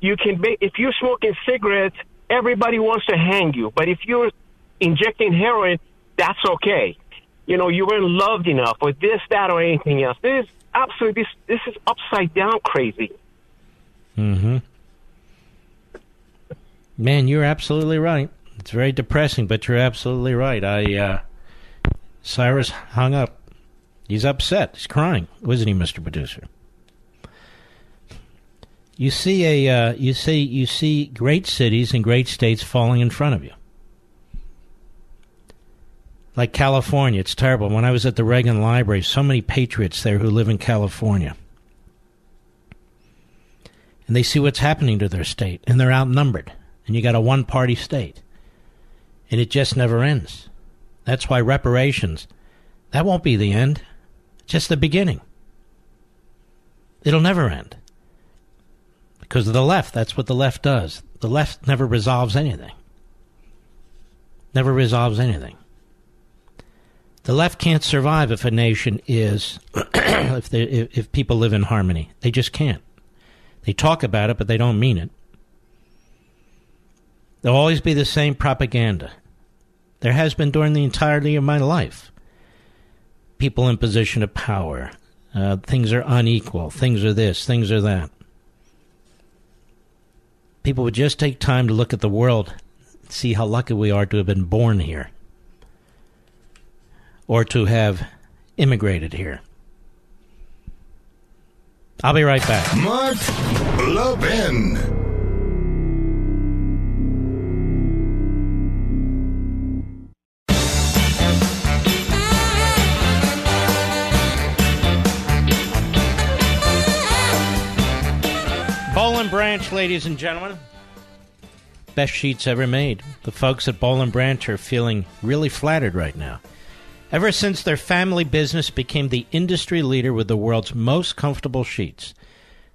You can, if you're smoking cigarettes, everybody wants to hang you. But if you're injecting heroin, that's okay. You know, you weren't loved enough or this, that, or anything else. This is absolutely, this is upside down crazy. Mm-hmm. Man, you're absolutely right. It's very depressing, but you're absolutely right. Cyrus hung up. He's upset. He's crying, wasn't he, Mr. Producer? You see you see great cities and great states falling in front of you. Like California, it's terrible. When I was at the Reagan Library, so many patriots there who live in California. And they see what's happening to their state, and they're outnumbered. And you got a one-party state. And it just never ends. That's why reparations, that won't be the end. It's just the beginning. It'll never end. Because of the left, that's what the left does. The left never resolves anything. Never resolves anything. The left can't survive if a nation is, if people live in harmony. They just can't. They talk about it, but they don't mean it. There'll always be the same propaganda. There has been during the entirety of my life. People in position of power. Things are unequal. Things are this. Things are that. People would just take time to look at the world, see how lucky we are to have been born here. Or to have immigrated here. I'll be right back. Mark Levin. Branch, ladies and gentlemen. Best sheets ever made. The folks at Boll & Branch are feeling really flattered right now. Ever since their family business became the industry leader with the world's most comfortable sheets,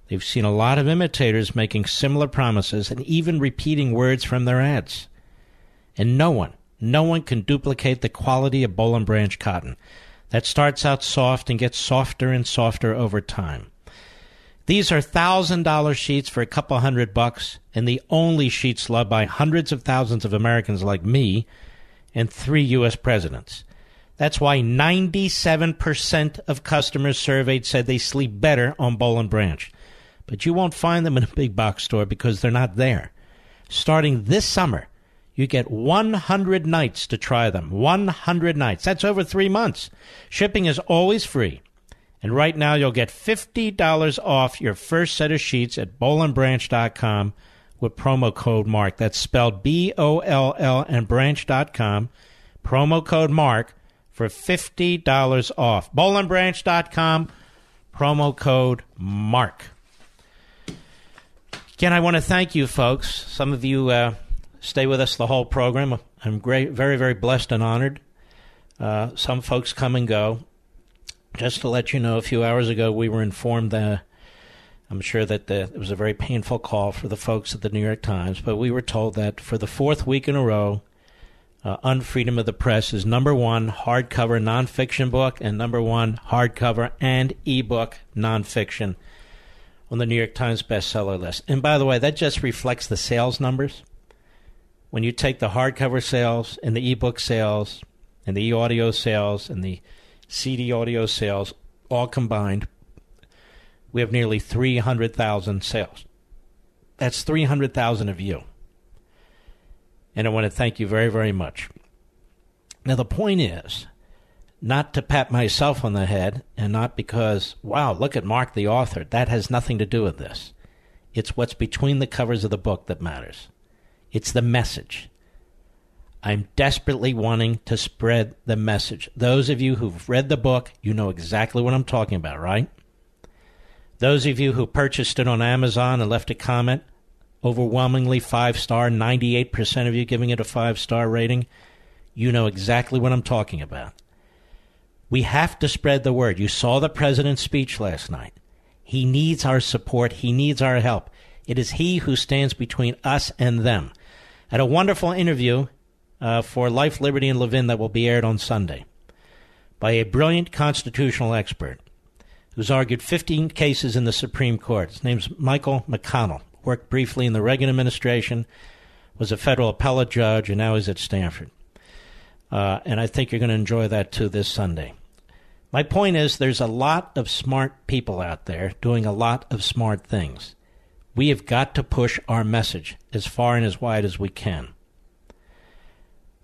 they've seen a lot of imitators making similar promises and even repeating words from their ads. And no one can duplicate the quality of Boll & Branch cotton. That starts out soft and gets softer and softer over time. These are $1,000 sheets for a couple $100, and the only sheets loved by hundreds of thousands of Americans like me and 3 U.S. presidents. That's why 97% of customers surveyed said they sleep better on Boll & Branch. But you won't find them in a big box store because they're not there. Starting this summer, you get 100 nights to try them. 100 nights. That's over 3 months. Shipping is always free. And right now, you'll get $50 off your first set of sheets at bollandbranch.com with promo code MARK. That's spelled B-O-L-L and branch.com. Promo code MARK for $50 off. bollandbranch.com, promo code MARK. Again, I want to thank you, folks. Some of you stay with us the whole program. I'm great, very, very blessed and honored. Some folks come and go. Just to let you know, a few hours ago, we were informed that, I'm sure that it was a very painful call for the folks at the New York Times, but we were told that for the 4th week in a row, Unfreedom of the Press is number one hardcover nonfiction book and number one hardcover and ebook nonfiction on the New York Times bestseller list. And by the way, that just reflects the sales numbers. When you take the hardcover sales and the ebook sales and the e-audio sales and the CD audio sales, all combined, we have nearly 300,000 sales. That's 300,000 of you. And I want to thank you very, very much. Now, the point is not to pat myself on the head and not because, wow, look at Mark the author. That has nothing to do with this. It's what's between the covers of the book that matters. It's the message. I'm desperately wanting to spread the message. Those of you who've read the book, you know exactly what I'm talking about, right? Those of you who purchased it on Amazon and left a comment, overwhelmingly 5-star, 98% of you giving it a 5-star rating, you know exactly what I'm talking about. We have to spread the word. You saw the president's speech last night. He needs our support. He needs our help. It is he who stands between us and them. At a wonderful interview for Life, Liberty, and Levin that will be aired on Sunday by a brilliant constitutional expert who's argued 15 cases in the Supreme Court. His name's Michael McConnell. Worked briefly in the Reagan administration, was a federal appellate judge, and now is at Stanford. And I think you're going to enjoy that, too, this Sunday. My point is there's a lot of smart people out there doing a lot of smart things. We have got to push our message as far and as wide as we can.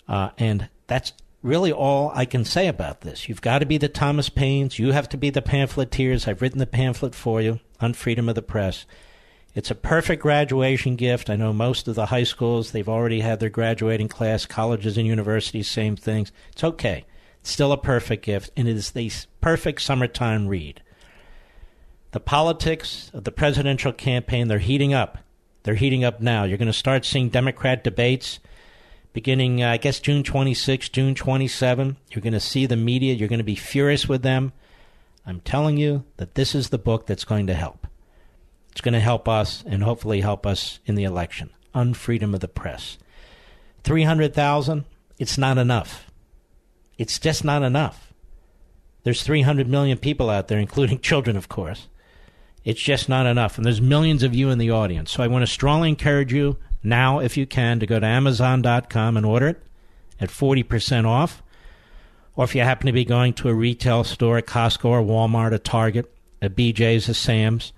And that's really all I can say about this. You've got to be the Thomas Paines. You have to be the pamphleteers. I've written the pamphlet for you, Unfreedom of the Press. It's a perfect graduation gift. I know most of the high schools, they've already had their graduating class, colleges and universities, same things. It's okay. It's still a perfect gift, and it is the perfect summertime read. The politics of the presidential campaign, they're heating up. They're heating up now. You're going to start seeing Democrat debates beginning, I guess, June 26, June 27. You're going to see the media. You're going to be furious with them. I'm telling you that this is the book that's going to help. It's going to help us and hopefully help us in the election. Unfreedom of the Press. 300,000, it's not enough. It's just not enough. There's 300 million people out there, including children, of course. It's just not enough. And there's millions of you in the audience. So I want to strongly encourage you now, if you can, to go to Amazon.com and order it at 40% off. Or if you happen to be going to a retail store, a Costco or Walmart, a Target, a BJ's, a Sam's,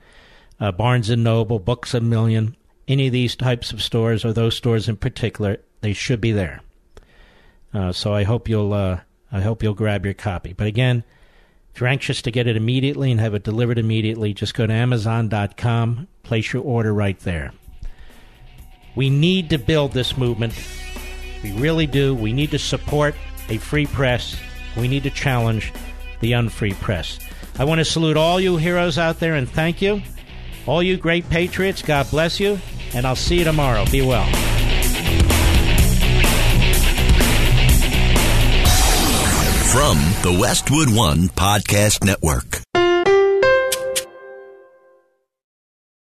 Barnes & Noble, Books A Million, any of these types of stores or those stores in particular, they should be there. So I hope you'll grab your copy. But again, if you're anxious to get it immediately and have it delivered immediately, just go to Amazon.com, place your order right there. We need to build this movement. We really do. We need to support a free press. We need to challenge the unfree press. I want to salute all you heroes out there and thank you. All you great patriots, God bless you, and I'll see you tomorrow. Be well. From the Westwood One Podcast Network.